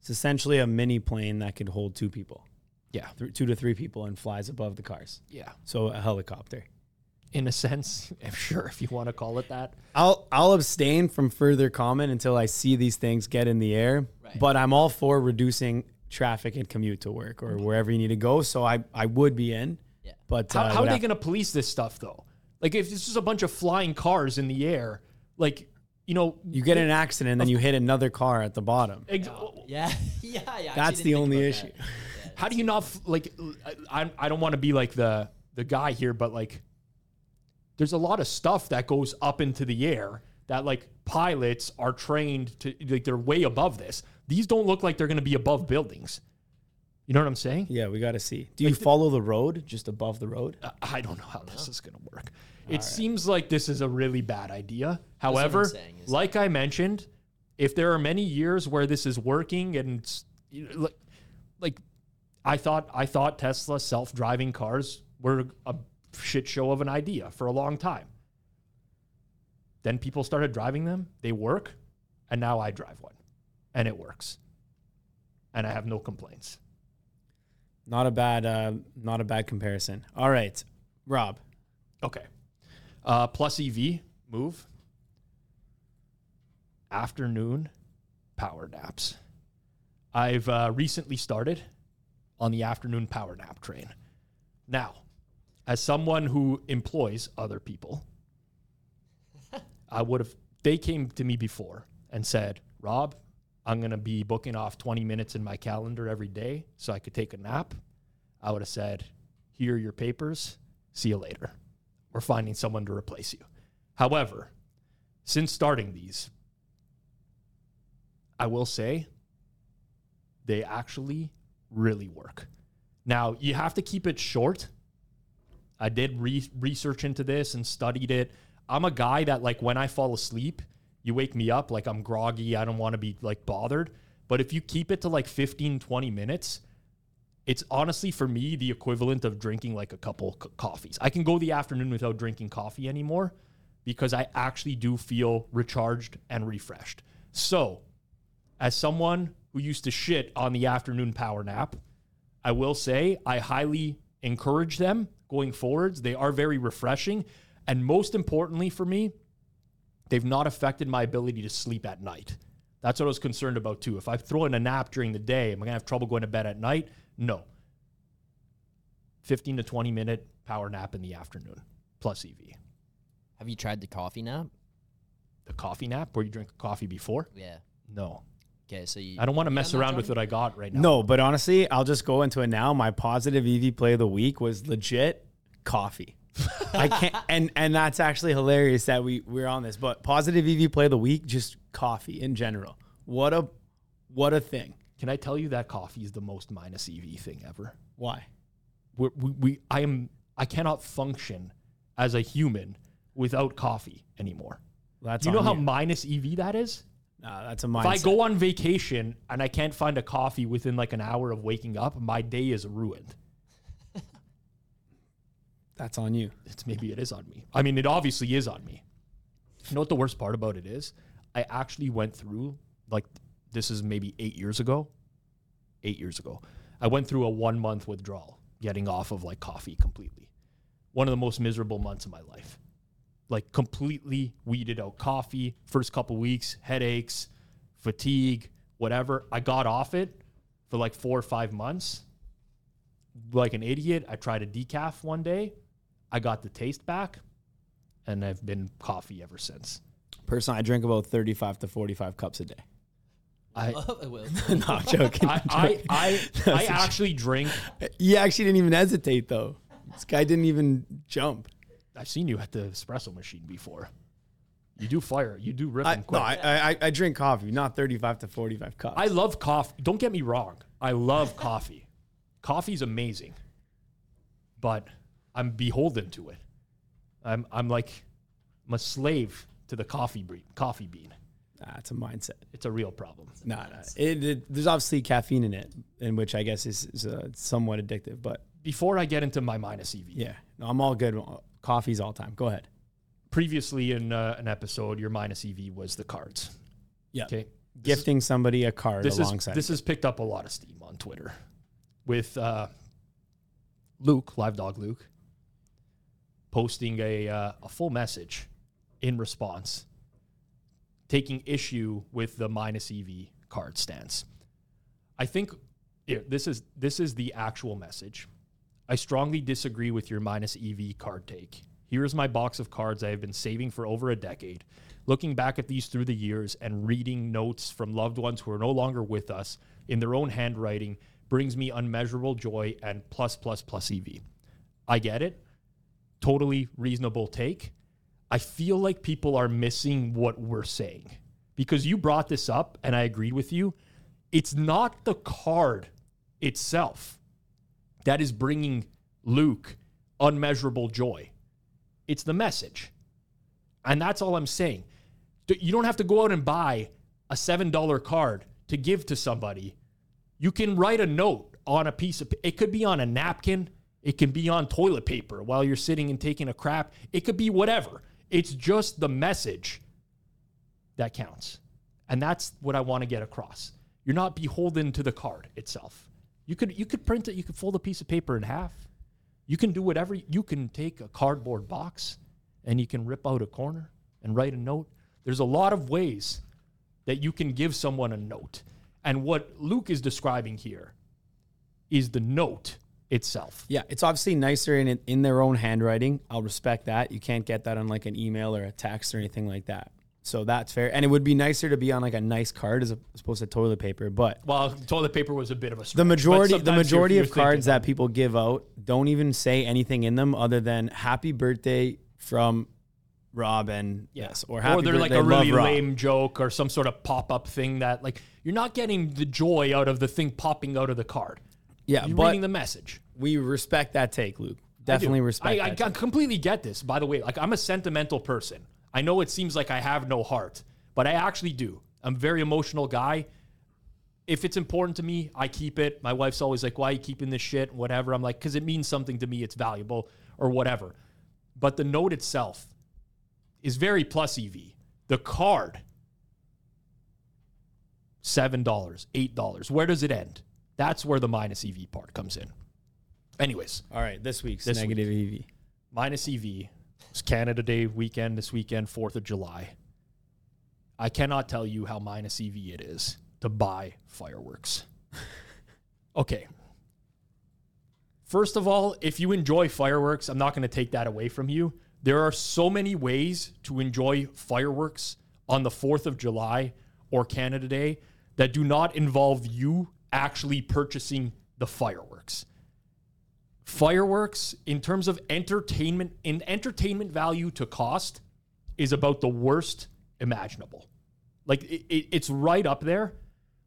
It's essentially a mini plane that could hold two people. Yeah, Th- two to three people and flies above the cars. Yeah. So a helicopter. In a sense, I'm sure, if you want to call it that. I'll I'll abstain from further comment until I see these things get in the air. Right. But I'm all for reducing traffic and commute to work or wherever you need to go. So I, I would be in. Yeah. But how, uh, how are they going to police this stuff, though? Like, if it's just a bunch of flying cars in the air, like, you know. You get in an accident and then you hit another car at the bottom. Ex- oh, yeah. yeah, yeah. That's the only issue. That. Yeah, how do you not, like, I, I don't want to be like the the guy here, but like. There's a lot of stuff that goes up into the air that, like, pilots are trained to, like, they're way above this. These don't look like they're going to be above buildings. You know what I'm saying? Yeah, we got to see. Do like you th- follow the road just above the road? Uh, I don't know how this is going to work. All it right. seems like this is a really bad idea. However, saying, like I mentioned, if there are many years where this is working and it's, you know, like, like I thought, I thought Tesla self-driving cars were a shit show of an idea for a long time. Then people started driving them. They work. And now I drive one and it works. And I have no complaints. Not a bad, uh, not a bad comparison. All right, Rob. Okay. Uh, plus E V move. Afternoon power naps. I've uh, recently started on the afternoon power nap train. Now, as someone who employs other people, I would have, they came to me before and said, Rob, I'm going to be booking off twenty minutes in my calendar every day so I could take a nap. I would have said, here are your papers. See you later. We're finding someone to replace you. However, since starting these, I will say they actually really work. Now, you have to keep it short. I did re- research into this and studied it. I'm a guy that, like, when I fall asleep, you wake me up, like, I'm groggy. I don't want to be, like, bothered. But if you keep it to, like, fifteen, twenty minutes, it's honestly, for me, the equivalent of drinking, like, a couple co- coffees. I can go the afternoon without drinking coffee anymore because I actually do feel recharged and refreshed. So, as someone who used to shit on the afternoon power nap, I will say I highly encourage them going forwards. They are very refreshing. And most importantly for me, they've not affected my ability to sleep at night. That's what I was concerned about too. If I throw in a nap during the day, am I going to have trouble going to bed at night? No. fifteen to twenty minute power nap in the afternoon, plus E V. Have you tried the coffee nap? The coffee nap where you drink coffee before? Yeah. No. Okay, so you, I don't want to mess around with what I got right now. No, but honestly, I'll just go into it now. My positive E V play of the week was legit coffee. I can't, and and that's actually hilarious that we we're on this. But positive E V play of the week, just coffee in general. What a what a thing! Can I tell you that coffee is the most minus E V thing ever? Why? We're, we we I am I cannot function as a human without coffee anymore. That's you know you. How minus E V that is? Nah, that's a mindset. If I go on vacation and I can't find a coffee within like an hour of waking up, my day is ruined. That's on you. It's maybe it is on me. I mean, it obviously is on me. You know what the worst part about it is? I actually went through, like, this is maybe eight years ago. Eight years ago. I went through a one-month withdrawal, getting off of, like, coffee completely. One of the most miserable months of my life. Like, completely weeded out coffee. First couple weeks, headaches, fatigue, whatever. I got off it for like four or five months. Like an idiot, I tried a decaf one day. I got the taste back, and I've been coffee ever since. Personally, I drink about thirty-five to forty-five cups a day. I, oh, I will. No, I'm joking. I'm joking. I, I, I actually drink. You actually didn't even hesitate, though. This guy didn't even jump. I've seen you at the espresso machine before. You do fire. You do rip them quick. No, I, I, I drink coffee, not thirty-five to forty-five cups. I love coffee. Don't get me wrong. I love coffee. Coffee's amazing. But I'm beholden to it. I'm I'm like I'm a slave to the coffee bean. Coffee bean. Nah, it's a mindset. It's a real problem. No, nah, nah. it, it, there's obviously caffeine in it, in which I guess is, is uh, somewhat addictive. But before I get into my minus E V. Yeah, no, I'm all good. Coffee's all time. Go ahead. Previously in uh, an episode, your minus E V was the cards. Yeah. Okay. Gifting somebody a card this alongside. Is, this has picked up a lot of steam on Twitter with uh, Luke, Live Dog Luke, posting a, uh, a full message in response, taking issue with the minus E V card stance. I think yeah, this is this is the actual message. I strongly disagree with your minus E V card take. Here is my box of cards I have been saving for over a decade. Looking back at these through the years and reading notes from loved ones who are no longer with us in their own handwriting brings me unmeasurable joy and plus, plus, plus E V. I get it. Totally reasonable take. I feel like people are missing what we're saying because you brought this up and I agreed with you. It's not the card itself that is bringing Luke unmeasurable joy. It's the message. And that's all I'm saying. You don't have to go out and buy a seven dollar card to give to somebody. You can write a note on a piece of, it could be on a napkin. It can be on toilet paper while you're sitting and taking a crap. It could be whatever. It's just the message that counts. And that's what I want to get across. You're not beholden to the card itself. You could you could print it. You could fold a piece of paper in half. You can do whatever. You can take a cardboard box and you can rip out a corner and write a note. There's a lot of ways that you can give someone a note. And what Luke is describing here is the note itself. Yeah, it's obviously nicer in in their own handwriting. I'll respect that. You can't get that on like an email or a text or anything like that. So that's fair. And it would be nicer to be on like a nice card as opposed to toilet paper. But well, toilet paper was a bit of a stretch. The majority, the majority you're, you're of cards that people give out don't even say anything in them other than happy birthday from Rob and yeah. yes. Or, happy or they're birthday, like a really lame joke or some sort of pop-up thing that like you're not getting the joy out of the thing popping out of the card. Yeah. You're but reading the message. We respect that take, Luke. Definitely I respect I, I, I completely get this, by the way. Like I'm a sentimental person. I know it seems like I have no heart, but I actually do. I'm a very emotional guy. If it's important to me, I keep it. My wife's always like, why are you keeping this shit? Whatever. I'm like, because it means something to me. It's valuable or whatever. But the note itself is very plus E V. The card, seven dollars, eight dollars. Where does it end? That's where the minus E V part comes in. Anyways. All right, this week's this negative week, E V. Minus E V. It's Canada Day weekend this weekend, fourth of July. I cannot tell you how minus E V it is to buy fireworks. Okay. First of all, if you enjoy fireworks, I'm not going to take that away from you. There are so many ways to enjoy fireworks on the fourth of July or Canada Day that do not involve you actually purchasing the fireworks. Fireworks, in terms of entertainment, in entertainment value to cost, is about the worst imaginable. Like, it, it, it's right up there.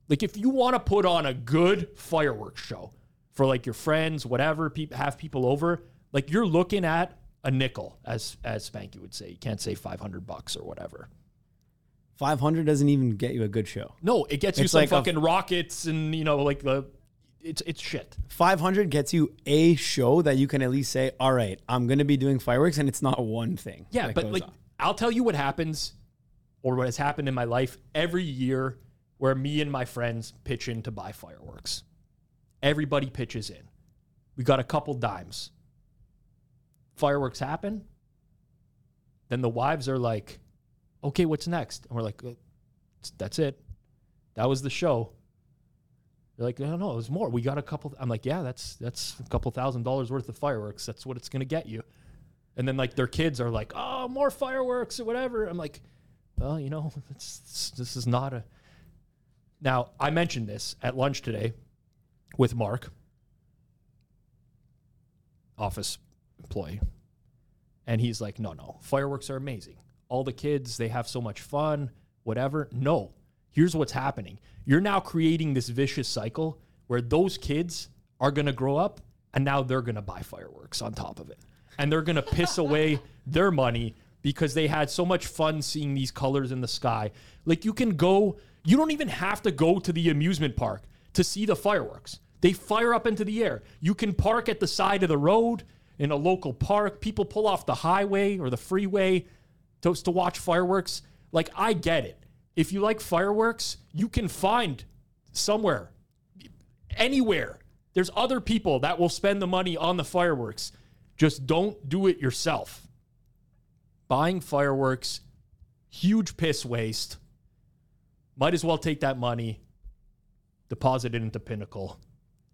Like, if you want to put on a good fireworks show for, like, your friends, whatever, pe- have people over, like, you're looking at a nickel, as as Spanky would say. You can't say five hundred bucks or whatever. five hundred doesn't even get you a good show. No, it gets it's you some like fucking f- rockets and, you know, like the... It's it's shit. five hundred gets you a show that you can at least say, all right, I'm going to be doing fireworks, and it's not one thing. Yeah, but like on. I'll tell you what happens or what has happened in my life every year where me and my friends pitch in to buy fireworks. Everybody pitches in. We got a couple dimes. Fireworks happen. Then the wives are like, okay, what's next? And we're like, that's it. That was the show. They're like, no, no, there's more. We got a couple. I'm like, yeah, that's that's a couple thousand dollars worth of fireworks. That's what it's going to get you. And then, like, their kids are like, oh, more fireworks or whatever. I'm like, well, you know, it's, it's, this is not a... Now, I mentioned this at lunch today with Mark, office employee. And he's like, no, no, fireworks are amazing. All the kids, they have so much fun, whatever. No. Here's what's happening. You're now creating this vicious cycle where those kids are going to grow up and now they're going to buy fireworks on top of it. And they're going to piss away their money because they had so much fun seeing these colors in the sky. Like, you can go, you don't even have to go to the amusement park to see the fireworks. They fire up into the air. You can park at the side of the road in a local park. People pull off the highway or the freeway to, to watch fireworks. Like, I get it. If you like fireworks, you can find somewhere, anywhere. There's other people that will spend the money on the fireworks. Just don't do it yourself. Buying fireworks, huge piss waste. Might as well take that money, deposit it into Pinnacle,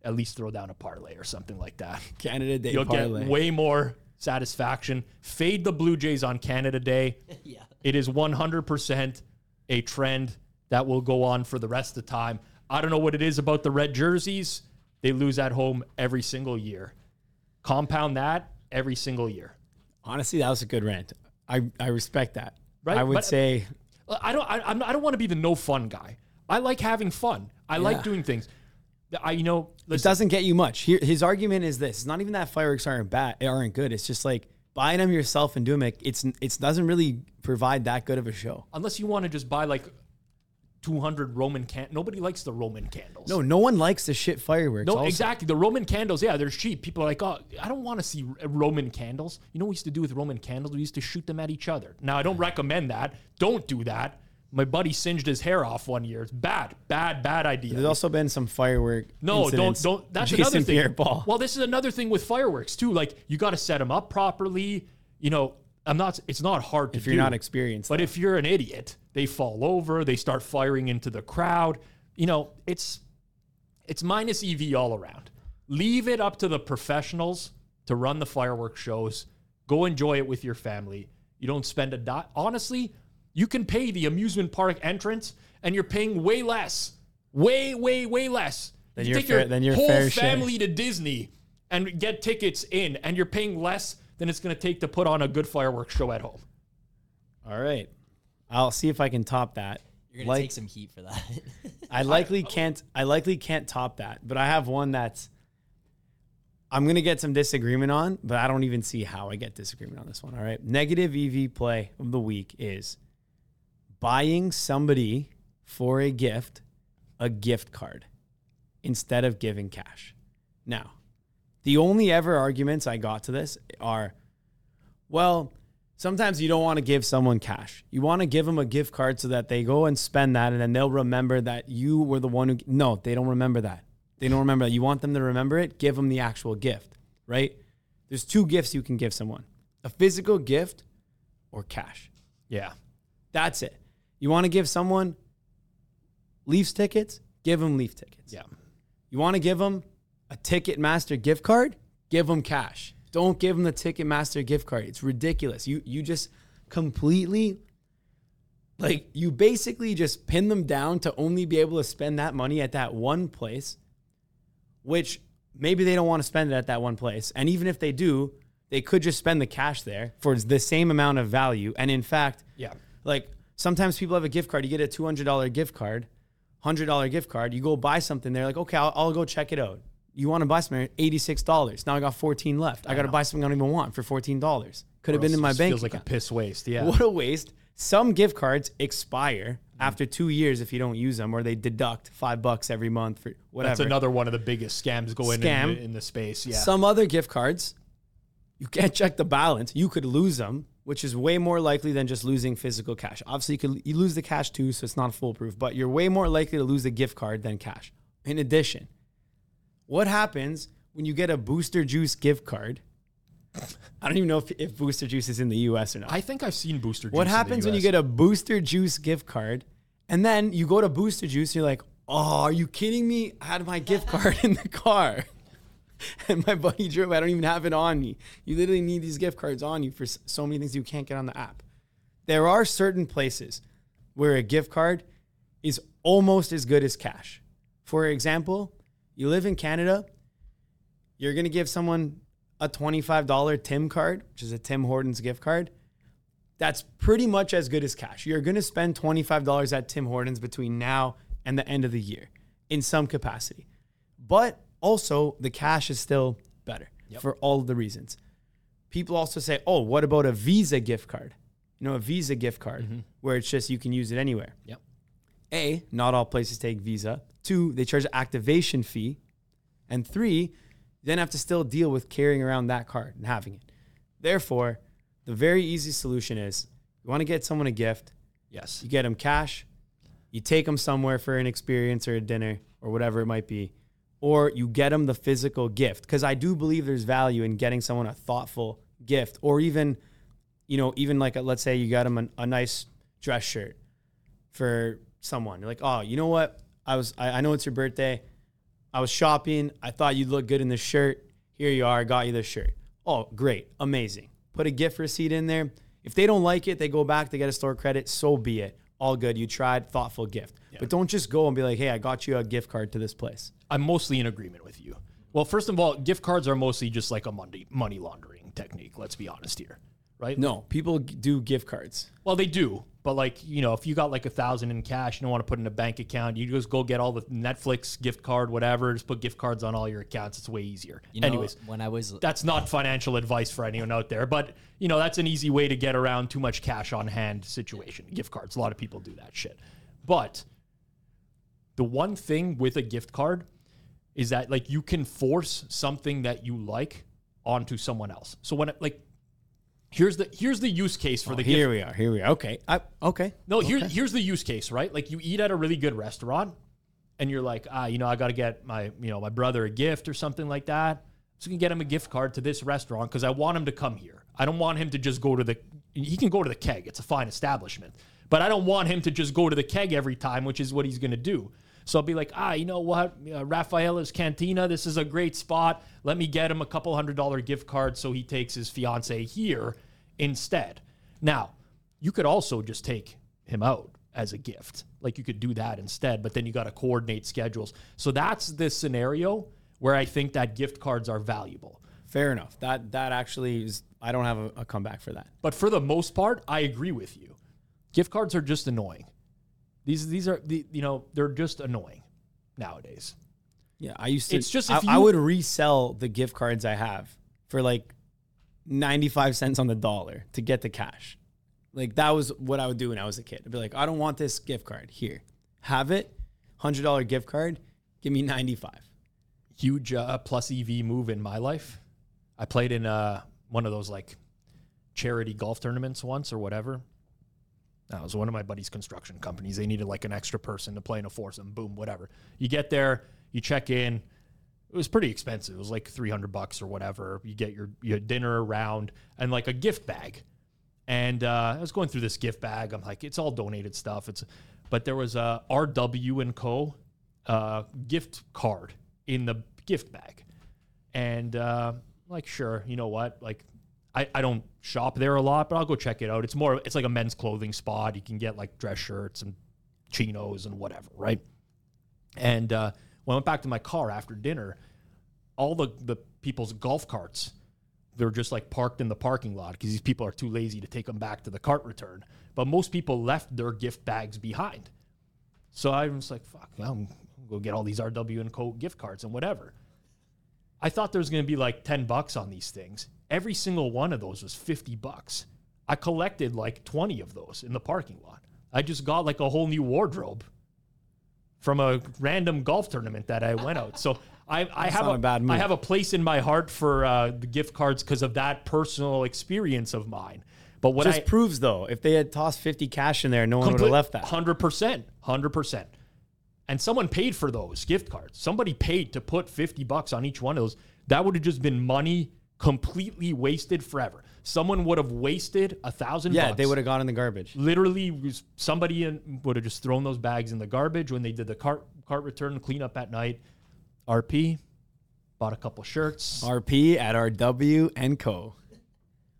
at least throw down a parlay or something like that. Canada Day You'll parlay. Get way more satisfaction. Fade the Blue Jays on Canada Day. Yeah. It is one hundred percent. A trend that will go on for the rest of the time. I don't know what it is about the red jerseys. They lose at home every single year. Compound that every single year. Honestly, that was a good rant. I, I respect that. Right? I would but, say... I don't I, I don't want to be the no fun guy. I like having fun. I yeah. like doing things. I you know... Listen. It doesn't get you much. Here, his argument is this. It's not even that fireworks aren't bad, aren't good. It's just like... buy them yourself and do them. It's it doesn't really provide that good of a show. Unless you want to just buy like two hundred Roman candles. Nobody likes the Roman candles. No, no one likes the shit fireworks. No, also. Exactly. The Roman candles, yeah, they're cheap. People are like, oh, I don't want to see Roman candles. You know what we used to do with Roman candles? We used to shoot them at each other. Now, I don't recommend that. Don't do that. My buddy singed his hair off one year. It's bad, bad, bad idea. There's also been some firework No, incidents. don't, don't. That's Jason another thing. Pierre-Paul. Well, this is another thing with fireworks too. Like, you got to set them up properly. You know, I'm not, it's not hard to do. If you're not experienced. But if you're an idiot, they fall over, they start firing into the crowd. You know, it's, it's minus E V all around. Leave it up to the professionals to run the fireworks shows. Go enjoy it with your family. You don't spend a dime. Honestly, you can pay the amusement park entrance, and you're paying way less, way, way, way less. Then you take your fair, your whole family share. to Disney and get tickets in, and you're paying less than it's going to take to put on a good fireworks show at home. All right. I'll see if I can top that. You're going like, to take some heat for that. I likely can't. I likely can't top that, but I have one that's I'm going to get some disagreement on, but I don't even see how I get disagreement on this one. All right. Negative E V play of the week is... buying somebody for a gift, a gift card, instead of giving cash. Now, the only ever arguments I got to this are, well, sometimes you don't want to give someone cash. You want to give them a gift card so that they go and spend that, and then they'll remember that you were the one who... No, they don't remember that. They don't remember that. You want them to remember it? Give them the actual gift. right? There's two gifts you can give someone, a physical gift or cash. Yeah. That's it. You want to give someone Leafs tickets? Give them Leaf tickets. Yeah. You want to give them a Ticketmaster gift card? Give them cash. Don't give them the Ticketmaster gift card. It's ridiculous. You you just completely, like, you basically just pin them down to only be able to spend that money at that one place, which maybe they don't want to spend it at that one place. And even if they do, they could just spend the cash there for the same amount of value. And in fact, yeah, like, sometimes people have a gift card. You get a two hundred dollars gift card, one hundred dollars gift card. You go buy something. They're like, okay, I'll, I'll go check it out. You want to buy something, eighty-six dollars. Now I got fourteen left. I, I got to buy something I don't even want for fourteen dollars. Could have been in my bank account. Feels like a piss waste, yeah. What a waste. Some gift cards expire mm. after two years if you don't use them, or they deduct five bucks every month for whatever. That's another one of the biggest scams going Scam. in, the, in the space, yeah. Some other gift cards, you can't check the balance. You could lose them, which is way more likely than just losing physical cash. Obviously, you could you lose the cash too, so it's not foolproof, but you're way more likely to lose a gift card than cash. In addition, what happens when you get a Booster Juice gift card? I don't even know if, if Booster Juice is in the U S or not. I think I've seen Booster Juice. What happens when you get a Booster Juice gift card and then you go to Booster Juice and you're like, oh, are you kidding me? I had my gift card in the car and my buddy drove. I don't even have it on me. You literally need these gift cards on you for so many things you can't get on the app. There are certain places where a gift card is almost as good as cash. For example, you live in Canada, you're going to give someone a twenty-five dollars Tim card, which is a Tim Hortons gift card. That's pretty much as good as cash. You're going to spend twenty-five dollars at Tim Hortons between now and the end of the year in some capacity. But also, the cash is still better yep. for all of the reasons. People also say, oh, what about a Visa gift card? You know, a Visa gift card mm-hmm. where it's just you can use it anywhere. Yep. A, not all places take Visa. Two, they charge an activation fee. And three, you then have to still deal with carrying around that card and having it. Therefore, the very easy solution is you want to get someone a gift. Yes. You get them cash. You take them somewhere for an experience or a dinner or whatever it might be. Or you get them the physical gift. Because I do believe there's value in getting someone a thoughtful gift. Or even, you know, even like, a, let's say you got them an, a nice dress shirt for someone. You're like, oh, you know what? I was, I, I know it's your birthday. I was shopping. I thought you'd look good in this shirt. Here you are. I got you this shirt. Oh, great. Amazing. Put a gift receipt in there. If they don't like it, they go back, they get a store credit. So be it. All good. You tried. Thoughtful gift. Yeah. But don't just go and be like, hey, I got you a gift card to this place. I'm mostly in agreement with you. Well, first of all, gift cards are mostly just like a money, money laundering technique. Let's be honest here, right? No, people do gift cards. Well, they do. But, like, you know, if you got like a thousand in cash, you don't want to put in a bank account. You just go get all the Netflix gift card, whatever. Just put gift cards on all your accounts. It's way easier. You know, anyways, when I was, that's not financial advice for anyone out there. But, you know, that's an easy way to get around too much cash on hand situation. Gift cards. A lot of people do that shit. But the one thing with a gift card is that, like, you can force something that you like onto someone else. So when, it, like, Here's the here's the use case for oh, the gift. Here we are. Here we are. Okay. I, okay. No, okay. Here's here's the use case, right? Like, you eat at a really good restaurant and you're like, ah, you know, I got to get my, you know, my brother a gift or something like that. So you can get him a gift card to this restaurant because I want him to come here. I don't want him to just go to the, he can go to the Keg. It's a fine establishment. But I don't want him to just go to the Keg every time, which is what he's going to do. So I'll be like, ah, you know what? Uh, Rafaela's Cantina, this is a great spot. Let me get him a couple hundred dollar gift card so he takes his fiance here instead. Now, you could also just take him out as a gift. Like, you could do that instead, but then you got to coordinate schedules. So that's this scenario where I think that gift cards are valuable. Fair enough. That that actually is, I don't have a, a comeback for that. But for the most part, I agree with you. Gift cards are just annoying. These these are, the you know, they're just annoying nowadays. Yeah, I used to... It's just I, you, I would resell the gift cards I have for like ninety-five cents on the dollar to get the cash. Like, that was what I would do when I was a kid. I'd be like, I don't want this gift card. Here, have it. one hundred dollars gift card. Give me ninety-five. Huge uh, plus E V move in my life. I played in uh, one of those like charity golf tournaments once or whatever. That was one of my buddy's construction companies. They needed like an extra person to play in a foursome. Boom, whatever. You get there, you check in, It was pretty expensive. It was like three hundred bucks or whatever. You get your, your dinner around and like a gift bag. And uh, I was going through this gift bag. I'm like, it's all donated stuff. It's, but there was a R W and Co. Uh, gift card in the gift bag. And uh, like, sure, you know what? Like, I, I don't shop there a lot, but I'll go check it out. It's more, it's like a men's clothing spot. You can get like dress shirts and chinos and whatever, right? And uh, when I went back to my car after dinner, all the, the people's golf carts, they're just like parked in the parking lot because these people are too lazy to take them back to the cart return. But most people left their gift bags behind. So I was like, fuck, well, I'm going to go get all these R W and Co. gift cards and whatever. I thought there was going to be like ten bucks on these things. Every single one of those was fifty bucks. I collected like twenty of those in the parking lot. I just got like a whole new wardrobe from a random golf tournament that I went out. So I, I have a, a bad I have a place in my heart for uh, the gift cards because of that personal experience of mine. But what just I, proves though, if they had tossed fifty cash in there, no one would have left that. one hundred percent, one hundred percent. And someone paid for those gift cards. Somebody paid to put fifty bucks on each one of those. That would have just been money completely wasted forever. Someone would have wasted a thousand bucks. Yeah, they would have gone in the garbage. Literally, somebody in, would have just thrown those bags in the garbage when they did the cart cart return cleanup at night. R P, bought a couple shirts. R P at R W and Co.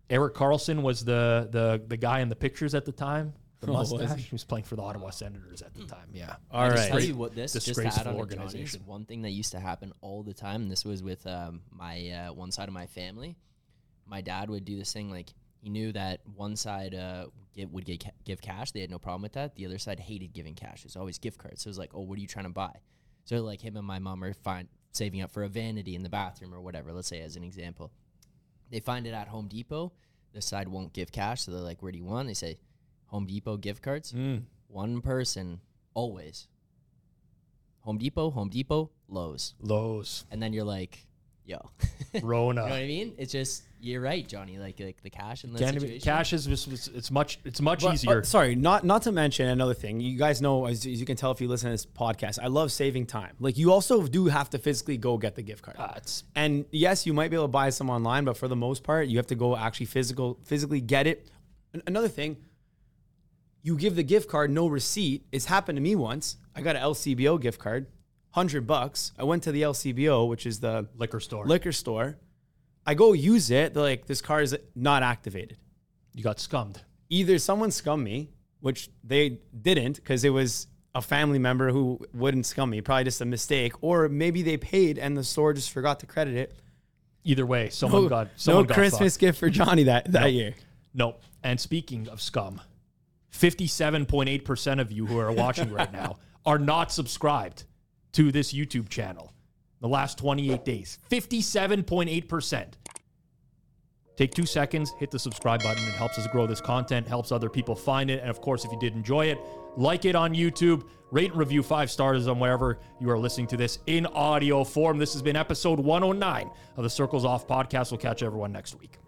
Eric Carlson was the the the guy in the pictures at the time. The oh, mustache. Was he? He was playing for the Ottawa Senators at the time. Yeah. All I right. Just tell you what, this just to add on organization. One thing that used to happen all the time, and this was with um, my uh, one side of my family. My dad would do this thing like he knew that one side uh, get, would get, give cash. They had no problem with that. The other side hated giving cash. It was always gift cards. So it was like, oh, what are you trying to buy? So like him and my mom are find, saving up for a vanity in the bathroom or whatever. Let's say as an example, they find it at Home Depot. This side won't give cash. So they're like, where do you want? They say, Home Depot gift cards, mm. one person, always. Home Depot, Home Depot, Lowe's. Lowe's. And then you're like, yo. Rona. You know what I mean? It's just, you're right, Johnny. Like, like the cash in the situation. Be, cash is, it's much it's much but, easier. Uh, sorry, not not to mention another thing. You guys know, as, as you can tell if you listen to this podcast, I love saving time. Like, you also do have to physically go get the gift card. Uh, and yes, you might be able to buy some online, but for the most part, you have to go actually physical physically get it. An- another thing, you give the gift card, no receipt. It's happened to me once. I got an L C B O gift card, one hundred bucks. I went to the L C B O, which is the liquor store. Liquor store. I go use it. They're like, this card is not activated. You got scummed. Either someone scummed me, which they didn't because it was a family member who wouldn't scum me, probably just a mistake, or maybe they paid and the store just forgot to credit it. Either way, someone no, got someone No got Christmas fucked. Gift for Johnny that, that nope. year. Nope. And speaking of scum, fifty-seven point eight percent of you who are watching right now are not subscribed to this YouTube channel. The last twenty-eight days, fifty-seven point eight percent. Take two seconds, hit the subscribe button. It helps us grow this content, helps other people find it. And of course, if you did enjoy it, like it on YouTube, rate and review five stars on wherever you are listening to this in audio form. This has been episode one oh nine of the Circles Off podcast. We'll catch everyone next week.